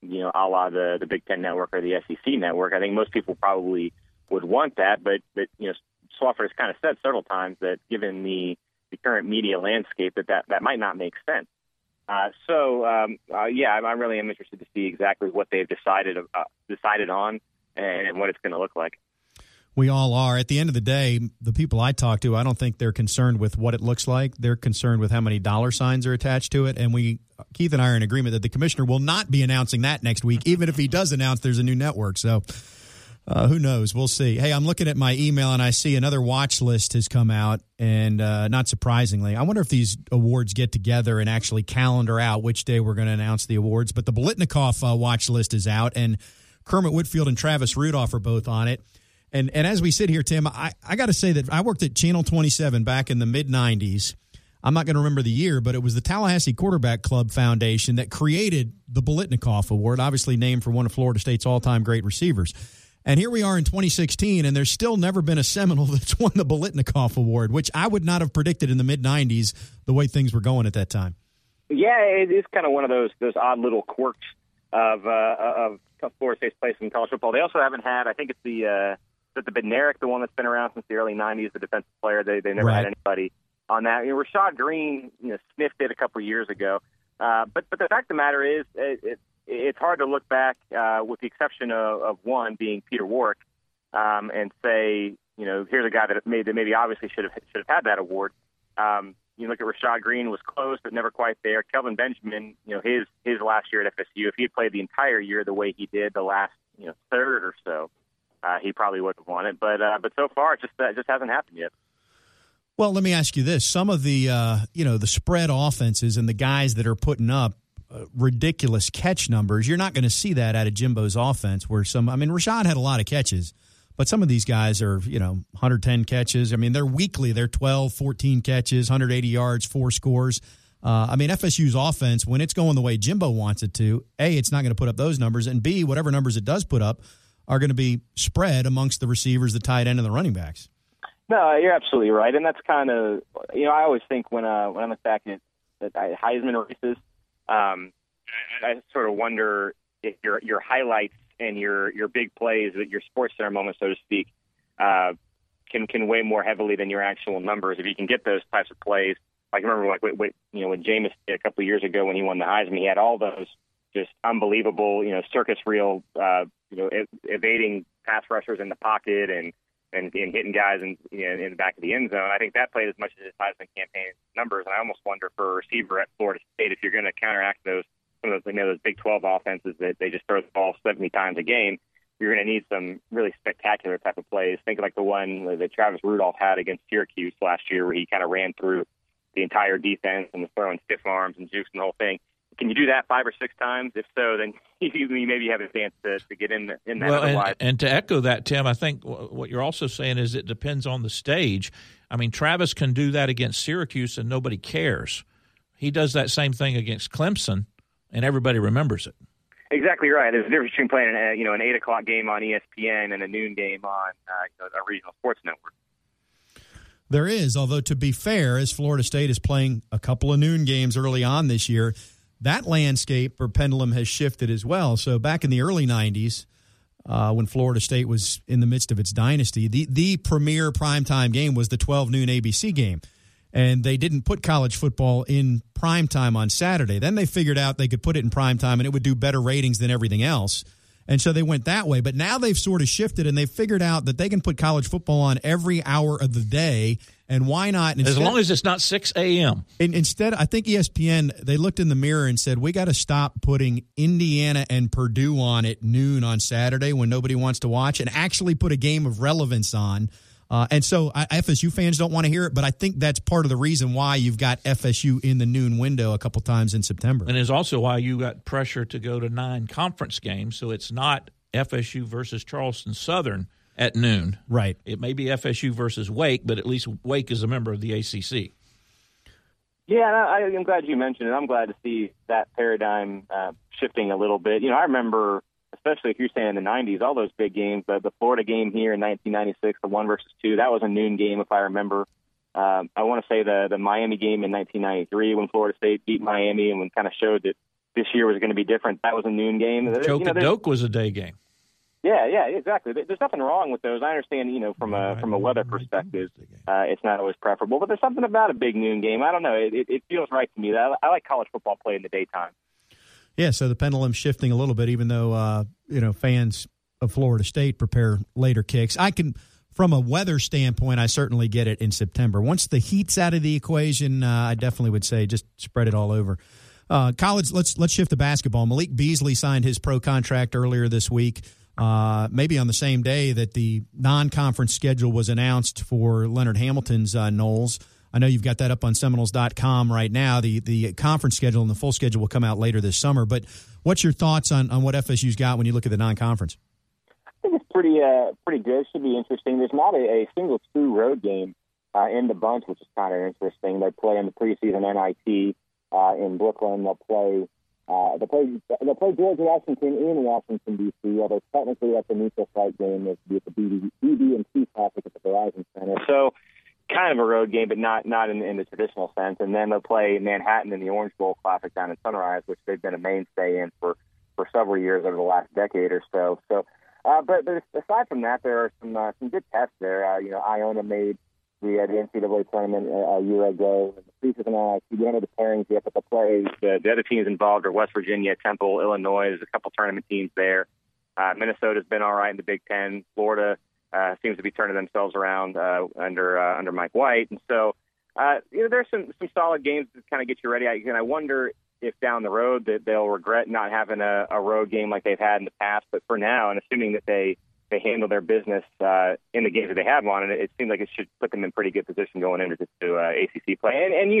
you know, a la the Big Ten Network or the SEC Network. I think most people probably would want that, but you know, Swafford has kind of said several times that given the current media landscape, that might not make sense. I really am interested to see exactly what they've decided on and what it's going to look like. We all are. At the end of the day, the people I talk to, I don't think they're concerned with what it looks like. They're concerned with how many dollar signs are attached to it. And Keith and I are in agreement that the commissioner will not be announcing that next week, even if he does announce there's a new network. So who knows? We'll see. Hey, I'm looking at my email and I see another watch list has come out, and not surprisingly, I wonder if these awards get together and actually calendar out which day we're going to announce the awards. But the Bolitnikoff watch list is out, and Kermit Whitfield and Travis Rudolph are both on it. And as we sit here, Tim, I got to say that I worked at Channel 27 back in the mid-'90s. I'm not going to remember the year, but it was the Tallahassee Quarterback Club Foundation that created the Bolitnikoff Award, obviously named for one of Florida State's all-time great receivers. And here we are in 2016, and there's still never been a Seminole that's won the Bolitnikoff Award, which I would not have predicted in the mid-'90s the way things were going at that time. Yeah, it is kind of one of those odd little quirks of Florida State's place in college football. They also haven't had, I think it's the Bednarik, the one that's been around since the early 90s, the defensive player. They never had anybody on that. You know, Rashad Green, you know, sniffed it a couple of years ago. But the fact of the matter is, it's hard to look back, with the exception of one being Peter Warwick, and say, you know, here's a guy that maybe obviously should have had that award. You look at Rashad Green, was close but never quite there. Kelvin Benjamin, you know, his last year at FSU, if he had played the entire year the way he did, the last, you know, third or so, he probably would have won it. But so far, it just hasn't happened yet. Well, let me ask you this. Some of the, you know, the spread offenses and the guys that are putting up ridiculous catch numbers, you're not going to see that out of Jimbo's offense where Rashad had a lot of catches, but some of these guys are, you know, 110 catches. I mean, they're weekly. They're 12, 14 catches, 180 yards, 4 scores. I mean, FSU's offense, when it's going the way Jimbo wants it to, A, it's not going to put up those numbers, and B, whatever numbers it does put up are going to be spread amongst the receivers, the tight end, and the running backs. No, you're absolutely right. And that's kind of, you know, I always think when I look back at Heisman races, I sort of wonder if your highlights and your big plays, your sports center moments, so to speak, can weigh more heavily than your actual numbers. If you can get those types of plays, like remember, when Jameis did a couple of years ago when he won the Heisman, he had all those just unbelievable, you know, circus reel, you know, evading pass rushers in the pocket and hitting guys in the back of the end zone. I think that played as much as his Heisman campaign numbers. And I almost wonder for a receiver at Florida State, if you're going to counteract those Big 12 offenses that they just throw the ball 70 times a game, you're going to need some really spectacular type of plays. Think like the one that Travis Rudolph had against Syracuse last year, where he kind of ran through the entire defense and the throwing stiff arms and jukes and the whole thing. Can you do that 5 or 6 times? If so, then you maybe have a chance to get in that. Well, and to echo that, Tim, I think what you're also saying is it depends on the stage. I mean, Travis can do that against Syracuse and nobody cares. He does that same thing against Clemson, and everybody remembers it. Exactly right. There's a difference between playing an 8 o'clock game on ESPN and a noon game on a regional sports network. There is, although to be fair, as Florida State is playing a couple of noon games early on this year, that landscape or pendulum has shifted as well. So back in the early 90s, when Florida State was in the midst of its dynasty, the premier primetime game was the 12 noon ABC game. And they didn't put college football in primetime on Saturday. Then they figured out they could put it in primetime and it would do better ratings than everything else. And so they went that way. But now they've sort of shifted and they've figured out that they can put college football on every hour of the day. And why not? Instead, as long as it's not 6 a.m. Instead, I think ESPN, they looked in the mirror and said, we got to stop putting Indiana and Purdue on at noon on Saturday when nobody wants to watch and actually put a game of relevance on. And so FSU fans don't want to hear it, but I think that's part of the reason why you've got FSU in the noon window a couple times in September. And it's also why you got pressure to go to 9 conference games, so it's not FSU versus Charleston Southern at noon. Right. It may be FSU versus Wake, but at least Wake is a member of the ACC. Yeah, I'm glad you mentioned it. I'm glad to see that paradigm shifting a little bit. You know, I remember, especially if you're saying in the 90s, all those big games, but the Florida game here in 1996, the 1 versus 2, that was a noon game if I remember. I want to say the Miami game in 1993 when Florida State beat Miami and when kind of showed that this year was going to be different, that was a noon game. Doke was a day game. Yeah, exactly. There's nothing wrong with those. I understand, from a weather perspective, it's not always preferable, but there's something about a big noon game. I don't know. It feels right to me. I like college football played in the daytime. Yeah, so the pendulum's shifting a little bit, even though fans of Florida State prepare later kicks. From a weather standpoint, I certainly get it in September. Once the heat's out of the equation, I definitely would say just spread it all over. College, let's shift to basketball. Malik Beasley signed his pro contract earlier this week, maybe on the same day that the non-conference schedule was announced for Leonard Hamilton's Noles. I know you've got that up on Seminoles.com right now. The conference schedule and the full schedule will come out later this summer. But what's your thoughts on what FSU's got when you look at the non-conference? I think it's pretty good. It should be interesting. There's not a single true road game in the bunch, which is kind of interesting. They play in the preseason NIT in Brooklyn. They'll play George Washington in Washington, D.C., although technically that's a neutral site game. It'll be at the BB&T Classic at the Verizon Center. So kind of a road game, but not in the traditional sense. And then they'll play Manhattan in the Orange Bowl Classic down in Sunrise, which they've been a mainstay in for several years over the last decade or so. But aside from that, there are some good tests there. Iona made the NCAA tournament a year ago. The preseason, we don't know the pairings yet, but the plays. The other teams involved are West Virginia, Temple, Illinois. There's a couple tournament teams there. Minnesota's been all right in the Big Ten. Florida seems to be turning themselves around under Mike White, and so there's some solid games to kind of get you ready. And I wonder if down the road that they'll regret not having a road game like they've had in the past. But for now, and assuming that they handle their business in the games that they have on, and it seems like it should put them in pretty good position going into ACC play. And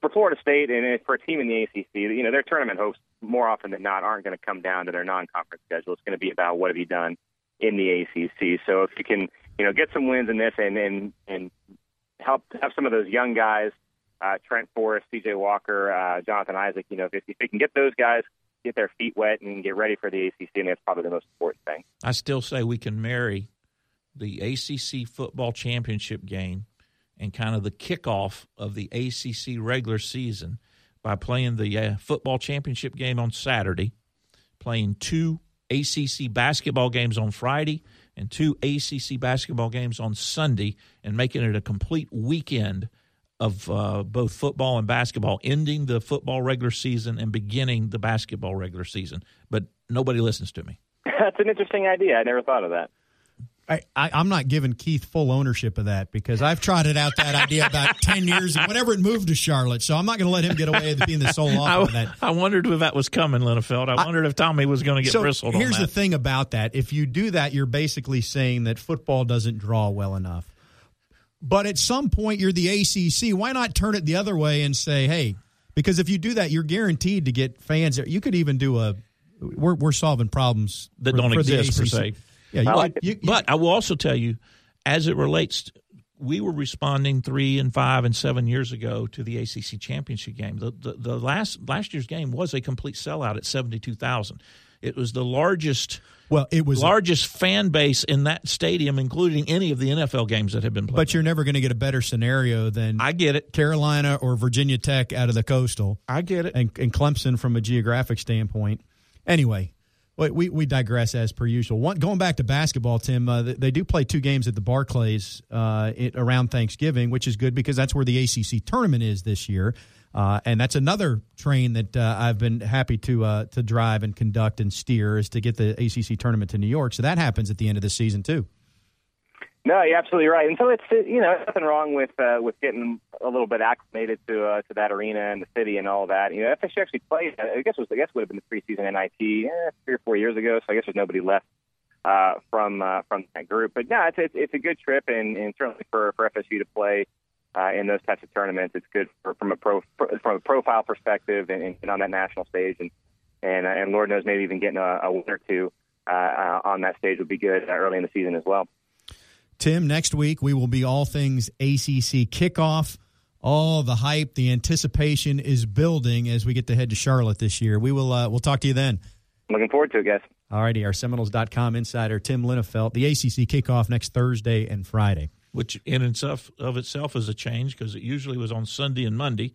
for Florida State and for a team in the ACC, their tournament hopes more often than not aren't going to come down to their non-conference schedule. It's going to be about what have you done in the ACC. So if you can, get some wins in this and help have some of those young guys, Trent Forrest, CJ Walker, Jonathan Isaac, if they can get those guys, get their feet wet and get ready for the ACC, and that's probably the most important thing. I still say we can marry the ACC football championship game and kind of the kickoff of the ACC regular season by playing the football championship game on Saturday, playing 2 ACC basketball games on Friday and 2 ACC basketball games on Sunday, and making it a complete weekend of both football and basketball, ending the football regular season and beginning the basketball regular season. But nobody listens to me. That's an interesting idea. I never thought of that. I'm not giving Keith full ownership of that because I've trotted out that idea about 10 years whenever it moved to Charlotte, so I'm not going to let him get away with being the sole author of that. I wondered if that was coming, Linnefeld. I wondered if Tommy was going to get bristled on that. Here's the thing about that. If you do that, you're basically saying that football doesn't draw well enough. But at some point, you're the ACC. Why not turn it the other way and say, hey, because if you do that, you're guaranteed to get fans. You could even do a – we're solving problems that don't exist, per se. Yeah, but I will also tell you, as it relates, we were responding 3 and 5 and 7 years ago to the ACC championship game. The last year's game was a complete sellout at 72,000. It was the largest – well, it was largest fan base in that stadium, including any of the NFL games that have been played. But you're never going to get a better scenario than I get it. Carolina or Virginia Tech out of the Coastal. I get it. And Clemson from a geographic standpoint. Anyway, we digress as per usual. Going back to basketball, Tim, they do play 2 games at the Barclays around Thanksgiving, which is good because that's where the ACC tournament is this year. And that's another train that I've been happy to drive and conduct and steer is to get the ACC tournament to New York. So that happens at the end of the season too. No, you're absolutely right. And so it's nothing wrong with getting a little bit acclimated to that arena and the city and all that. You know, FSU actually played. I guess would have been the preseason NIT 3 or 4 years ago. So I guess there's nobody left from that group. But no, it's a good trip and certainly for FSU to play. In those types of tournaments, it's good from a profile perspective and on that national stage, and Lord knows maybe even getting a win or two on that stage would be good early in the season as well. Tim, next week we will be all things ACC kickoff. All the hype, the anticipation is building as we get to head to Charlotte this year. We will we'll talk to you then. Looking forward to it, guys. All righty, our Seminoles.com insider Tim Linnefeld, the ACC kickoff next Thursday and Friday. Which in and of itself is a change because it usually was on Sunday and Monday,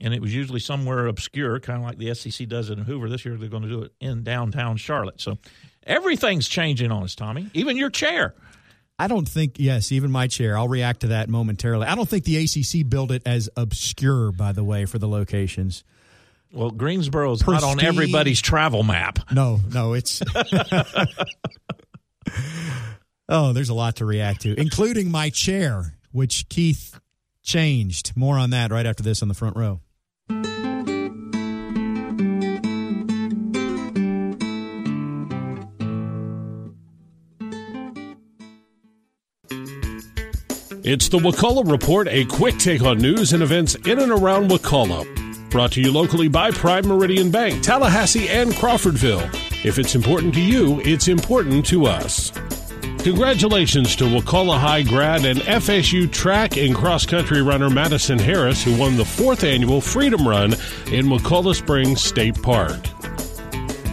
and it was usually somewhere obscure, kind of like the SEC does it in Hoover. This year they're going to do it in downtown Charlotte. So everything's changing on us, Tommy, even your chair. I don't think, yes, even my chair. I'll react to that momentarily. I don't think the ACC billed it as obscure, by the way, for the locations. Well, Greensboro's not on everybody's travel map. No, it's... Oh, there's a lot to react to, including my chair, which Keith changed. More on that right after this on the front row. It's the Wakulla Report, a quick take on news and events in and around Wakulla. Brought to you locally by Prime Meridian Bank, Tallahassee, and Crawfordville. If it's important to you, it's important to us. Congratulations to Wakulla High grad and FSU track and cross-country runner Madison Harris, who won the 4th annual Freedom Run in Wakulla Springs State Park.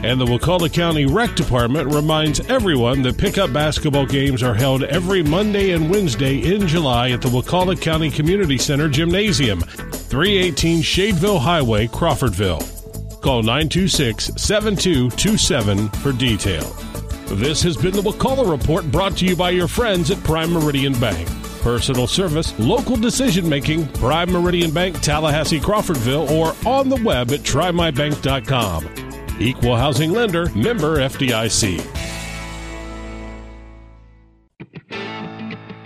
And the Wakulla County Rec Department reminds everyone that pickup basketball games are held every Monday and Wednesday in July at the Wakulla County Community Center Gymnasium, 318 Shadeville Highway, Crawfordville. Call 926-7227 for details. This has been the Wakulla Report, brought to you by your friends at Prime Meridian Bank. Personal service, local decision-making, Prime Meridian Bank, Tallahassee, Crawfordville, or on the web at TryMyBank.com. Equal housing lender, member FDIC.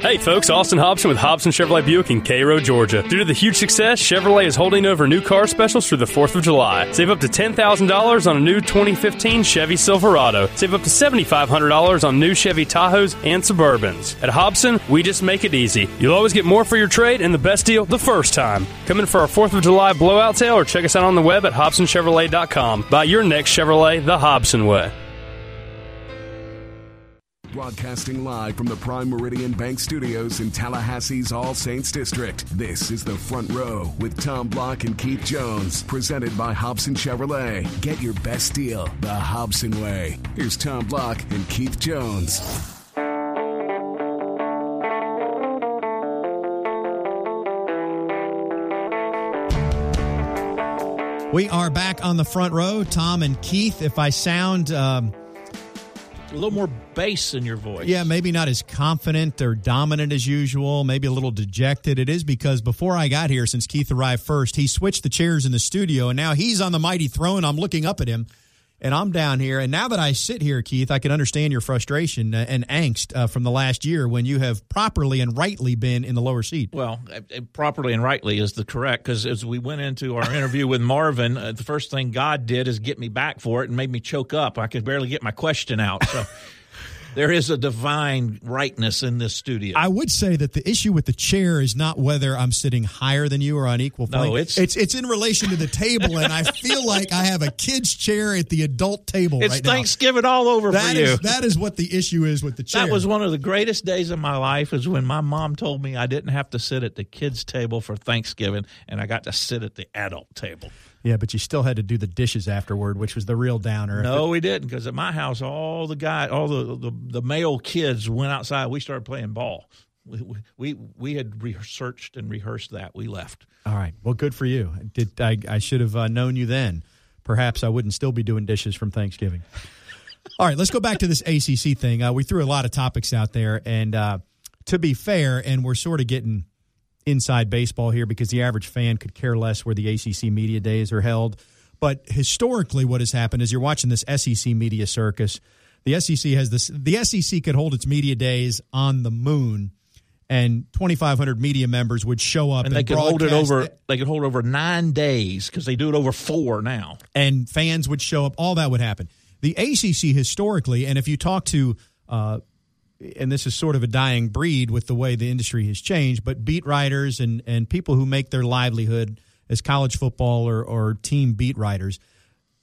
Hey folks, Austin Hobson with Hobson Chevrolet Buick in Cairo, Georgia. Due to the huge success, Chevrolet is holding over new car specials through the 4th of July. Save up to $10,000 on a new 2015 Chevy Silverado. Save up to $7,500 on new Chevy Tahoes and Suburbans. At Hobson, we just make it easy. You'll always get more for your trade and the best deal the first time. Come in for our 4th of July blowout sale or check us out on the web at HobsonChevrolet.com. Buy your next Chevrolet the Hobson way. Broadcasting live from the Prime Meridian Bank Studios in Tallahassee's All Saints District. This is The Front Row with Tom Block and Keith Jones, presented by Hobson Chevrolet. Get your best deal the Hobson way. Here's Tom Block and Keith Jones. We are back on The Front Row, Tom and Keith. If I sound... a little more bass in your voice. Yeah, maybe not as confident or dominant as usual, maybe a little dejected. It is because before I got here, since Keith arrived first, he switched the chairs in the studio, and now he's on the mighty throne. I'm looking up at him, and I'm down here. And now that I sit here, Keith, I can understand your frustration and angst from the last year when you have properly and rightly been in the lower seat. Well, properly and rightly is the correct, because as we went into our interview with Marvin, the first thing God did is get me back for it and made me choke up. I could barely get my question out. So There is a divine rightness in this studio. I would say that the issue with the chair is not whether I'm sitting higher than you or on equal plane. No, it's in relation to the table, and I feel like I have a kid's chair at the adult table right now. It's Thanksgiving all over for you. That is what the issue is with the chair. That was one of the greatest days of my life is when my mom told me I didn't have to sit at the kids' table for Thanksgiving, and I got to sit at the adult table. Yeah, but you still had to do the dishes afterward, which was the real downer. No, we didn't, because at my house, all the male kids went outside. We started playing ball. We had researched and rehearsed that. We left. All right. Well, good for you. I should have known you then. Perhaps I wouldn't still be doing dishes from Thanksgiving. All right, let's go back to this ACC thing. We threw a lot of topics out there, and to be fair, and we're sort of getting inside baseball here because the average fan could care less where the ACC media days are held. But historically what has happened is you're watching this SEC media circus. The SEC has this. The SEC could hold its media days on the moon, and 2,500 media members would show up, and they could hold it over. They could hold over 9 days because they do it over 4 now. And fans would show up. All that would happen. The ACC historically, and if you talk to, and this is sort of a dying breed with the way the industry has changed, but beat writers and people who make their livelihood as college football or team beat writers,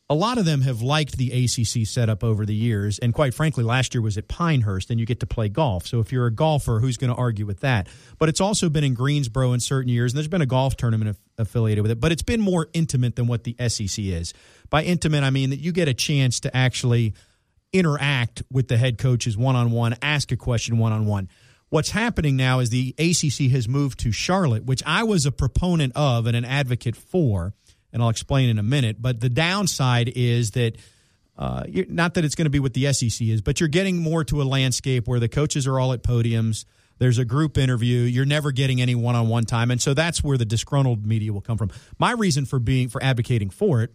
a lot of them have liked the ACC setup over the years, and quite frankly, last year was at Pinehurst, and you get to play golf. So if you're a golfer, who's going to argue with that? But it's also been in Greensboro in certain years, and there's been a golf tournament affiliated with it, but it's been more intimate than what the SEC is. By intimate, I mean that you get a chance to actually interact with the head coaches one-on-one, ask a question one-on-one. What's happening now is the ACC has moved to Charlotte, which I was a proponent of and an advocate for, and I'll explain in a minute. But the downside is that, not that it's going to be what the SEC is, but you're getting more to a landscape where the coaches are all at podiums. There's a group interview. You're never getting any one-on-one time. And so that's where the disgruntled media will come from. My reason for advocating for it,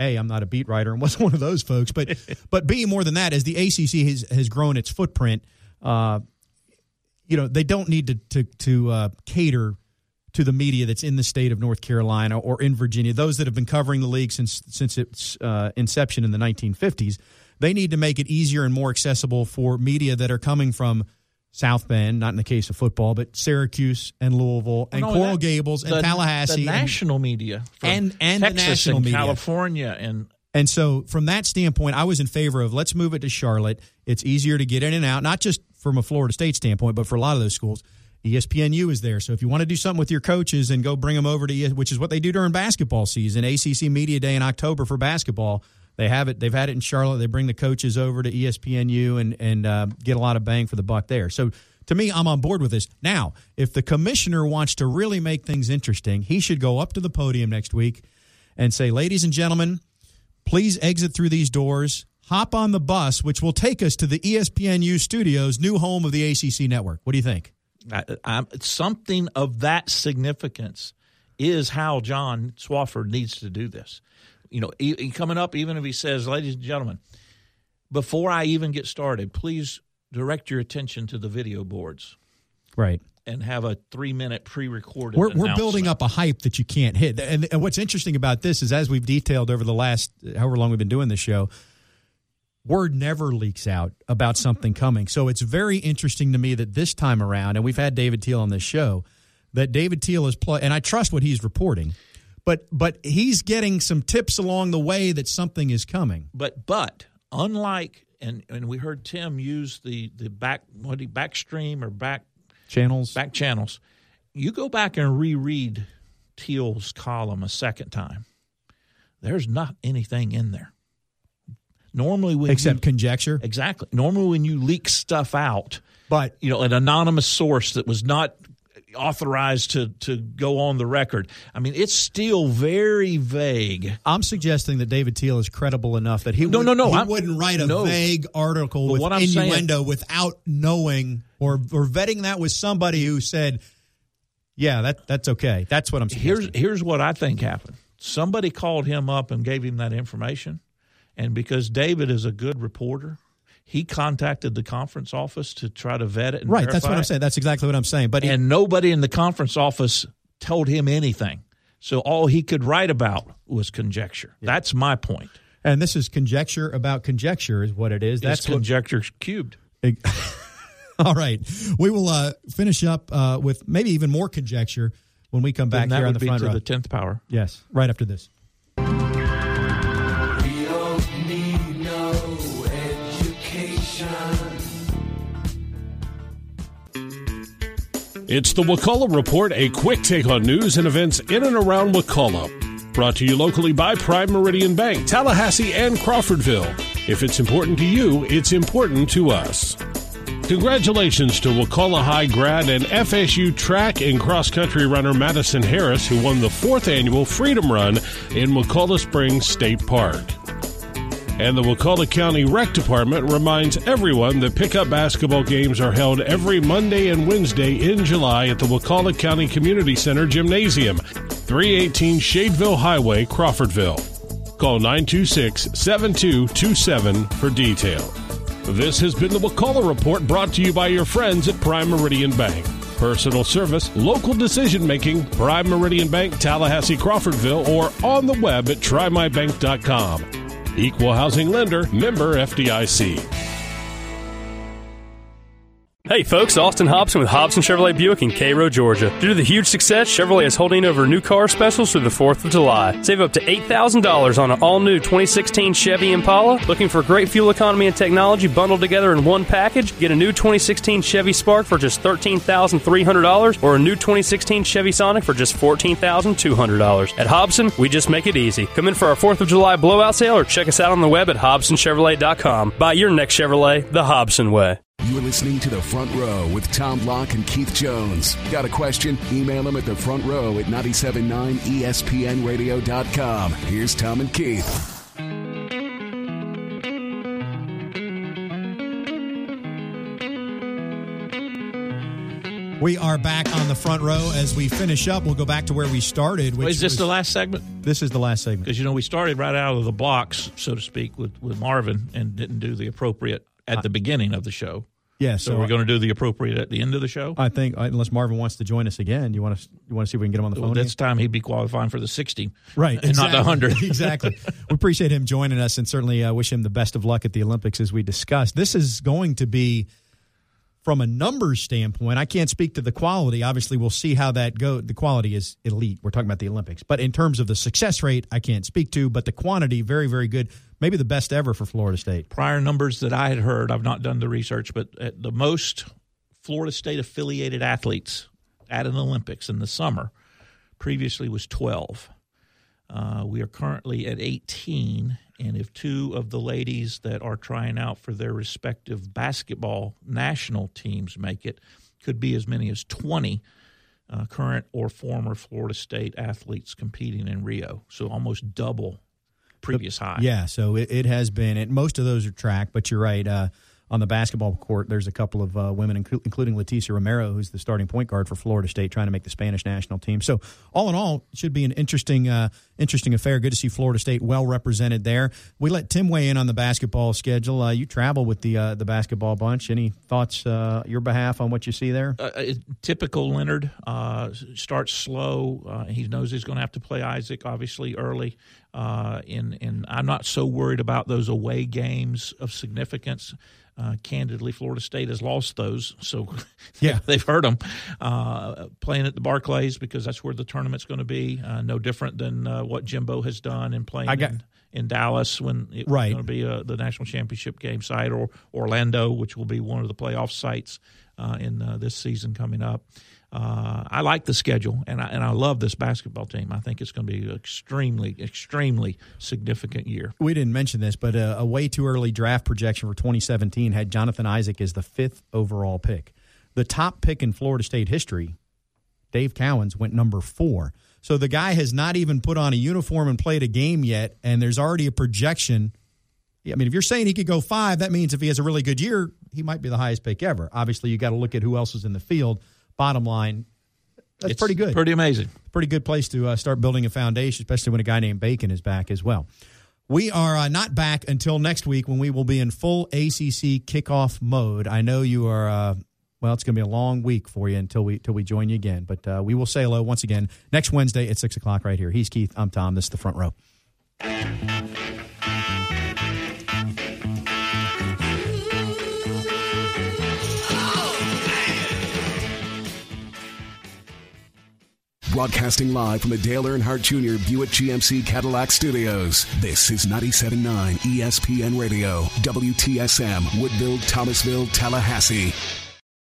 A, I'm not a beat writer and wasn't one of those folks, but B, more than that, as the ACC has grown its footprint, they don't need to cater to the media that's in the state of North Carolina or in Virginia. Those that have been covering the league since its inception in the 1950s, they need to make it easier and more accessible for media that are coming from South Bend, not in the case of football, but Syracuse and Louisville and Coral Gables and Tallahassee. The national media and Texas, the national and media. California. And so from that standpoint, I was in favor of let's move it to Charlotte. It's easier to get in and out, not just from a Florida State standpoint, but for a lot of those schools. ESPNU is there. So if you want to do something with your coaches and go bring them over to ESPNU, which is what they do during basketball season, ACC Media Day in October for basketball, they have it. They've had it in Charlotte. They bring the coaches over to ESPNU and get a lot of bang for the buck there. So to me, I'm on board with this. Now, if the commissioner wants to really make things interesting, he should go up to the podium next week and say, ladies and gentlemen, please exit through these doors. Hop on the bus, which will take us to the ESPNU studios, new home of the ACC network. What do you think? Something of that significance is how John Swofford needs to do this. You know, he coming up, even if he says, ladies and gentlemen, before I even get started, please direct your attention to the video boards. Right. And have a 3-minute pre-recorded announcement. We're building up a hype that you can't hit. And what's interesting about this is, as we've detailed over the last however long we've been doing this show, word never leaks out about something coming. So it's very interesting to me that this time around, and we've had David Teel on this show, that David Teel is – and I trust what he's reporting, but he's getting some tips along the way that something is coming. But unlike – and we heard Tim use the back channels. Back channels. You go back and reread Teel's column a second time. There's not anything in there. Normally, conjecture. Exactly. Normally, when you leak stuff out, but an anonymous source that was not authorized to go on the record. I mean, it's still very vague. I'm suggesting that David Teel is credible enough that he wouldn't write a vague article with innuendo without knowing or vetting that with somebody who said, "Yeah, that's okay." That's what I'm suggesting. Here's what I think happened. Somebody called him up and gave him that information. And because David is a good reporter, he contacted the conference office to try to vet it. Right, that's what I'm saying. That's exactly what I'm saying. And nobody in the conference office told him anything. So all he could write about was conjecture. Yeah. That's my point. And this is conjecture about conjecture is what it is. That's conjecture cubed. All right. We will finish up with maybe even more conjecture when we come back here on the front row. That would be to the 10th power. Yes, right after this. It's the Wakulla Report, a quick take on news and events in and around Wakulla. Brought to you locally by Prime Meridian Bank, Tallahassee, and Crawfordville. If it's important to you, it's important to us. Congratulations to Wakulla High grad and FSU track and cross-country runner Madison Harris, who won the 4th annual Freedom Run in Wakulla Springs State Park. And the Wakulla County Rec Department reminds everyone that pickup basketball games are held every Monday and Wednesday in July at the Wakulla County Community Center Gymnasium, 318 Shadeville Highway, Crawfordville. Call 926-7227 for detail. This has been the Wakulla Report, brought to you by your friends at Prime Meridian Bank. Personal service, local decision-making, Prime Meridian Bank, Tallahassee, Crawfordville, or on the web at trymybank.com. Equal housing lender, member FDIC. Hey folks, Austin Hobson with Hobson Chevrolet Buick in Cairo, Georgia. Due to the huge success, Chevrolet is holding over new car specials through the 4th of July. Save up to $8,000 on an all-new 2016 Chevy Impala. Looking for great fuel economy and technology bundled together in one package? Get a new 2016 Chevy Spark for just $13,300 or a new 2016 Chevy Sonic for just $14,200. At Hobson, we just make it easy. Come in for our 4th of July blowout sale or check us out on the web at HobsonChevrolet.com. Buy your next Chevrolet the Hobson way. You are listening to The Front Row with Tom Block and Keith Jones. Got a question? Email them at thefrontrow at 979ESPNradio.com. Here's Tom and Keith. We are back on The Front Row. As we finish up, we'll go back to where we started. Which is this the last segment? This is the last segment. Because, you know, we started right out of the box, so to speak, with Marvin and didn't do the appropriate at the beginning of the show. Yeah, so we're going to do the appropriate at the end of the show? I think, unless Marvin wants to join us again, you want to see if we can get him on the phone? This time he'd be qualifying for the 60, right? And exactly. Not the 100. Exactly. We appreciate him joining us and certainly wish him the best of luck at the Olympics as we discussed. This is going to be, from a numbers standpoint, I can't speak to the quality. Obviously, we'll see how that goes. The quality is elite. We're talking about the Olympics. But in terms of the success rate, I can't speak to, but the quantity, very, very good. Maybe the best ever for Florida State. Prior numbers that I had heard, I've not done the research, but the most Florida State-affiliated athletes at an Olympics in the summer previously was 12. We are currently at 18, and if two of the ladies that are trying out for their respective basketball national teams make it, could be as many as 20 current or former Florida State athletes competing in Rio, so almost double previous high. Yeah, so it has been. Most of those are track, but you're right. On the basketball court, there's a couple of women, including Leticia Romero, who's the starting point guard for Florida State, trying to make the Spanish national team. So all in all, it should be an interesting affair. Good to see Florida State well represented there. We let Tim weigh in on the basketball schedule. You travel with the basketball bunch. Any thoughts your behalf on what you see there? Typical Leonard. Starts slow. He knows he's going to have to play Isaac, obviously, early. And I'm not so worried about those away games of significance. Candidly, Florida State has lost those, so yeah, they've hurt them. Playing at the Barclays because that's where the tournament's going to be. No different than what Jimbo has done in playing in Dallas when it was going to be the national championship game site, or Orlando, which will be one of the playoff sites in this season coming up. I like the schedule, and I love this basketball team. I think it's going to be an extremely, extremely significant year. We didn't mention this, but a way too early draft projection for 2017 had Jonathan Isaac as the 5th overall pick. The top pick in Florida State history, Dave Cowens, went number 4. So the guy has not even put on a uniform and played a game yet, and there's already a projection. I mean, if you're saying he could go 5, that means if he has a really good year, he might be the highest pick ever. Obviously, you got to look at who else is in the field. Bottom line, that's pretty good. Pretty amazing. Pretty good place to start building a foundation, especially when a guy named Bacon is back as well. We are not back until next week when we will be in full ACC kickoff mode. I know you are, it's going to be a long week for you until we join you again. But we will say hello once again next Wednesday at 6 o'clock right here. He's Keith. I'm Tom. This is The Front Row. Broadcasting live from the Dale Earnhardt Jr. Buick GMC Cadillac Studios. This is 97.9 ESPN Radio, WTSM, Woodville, Thomasville, Tallahassee.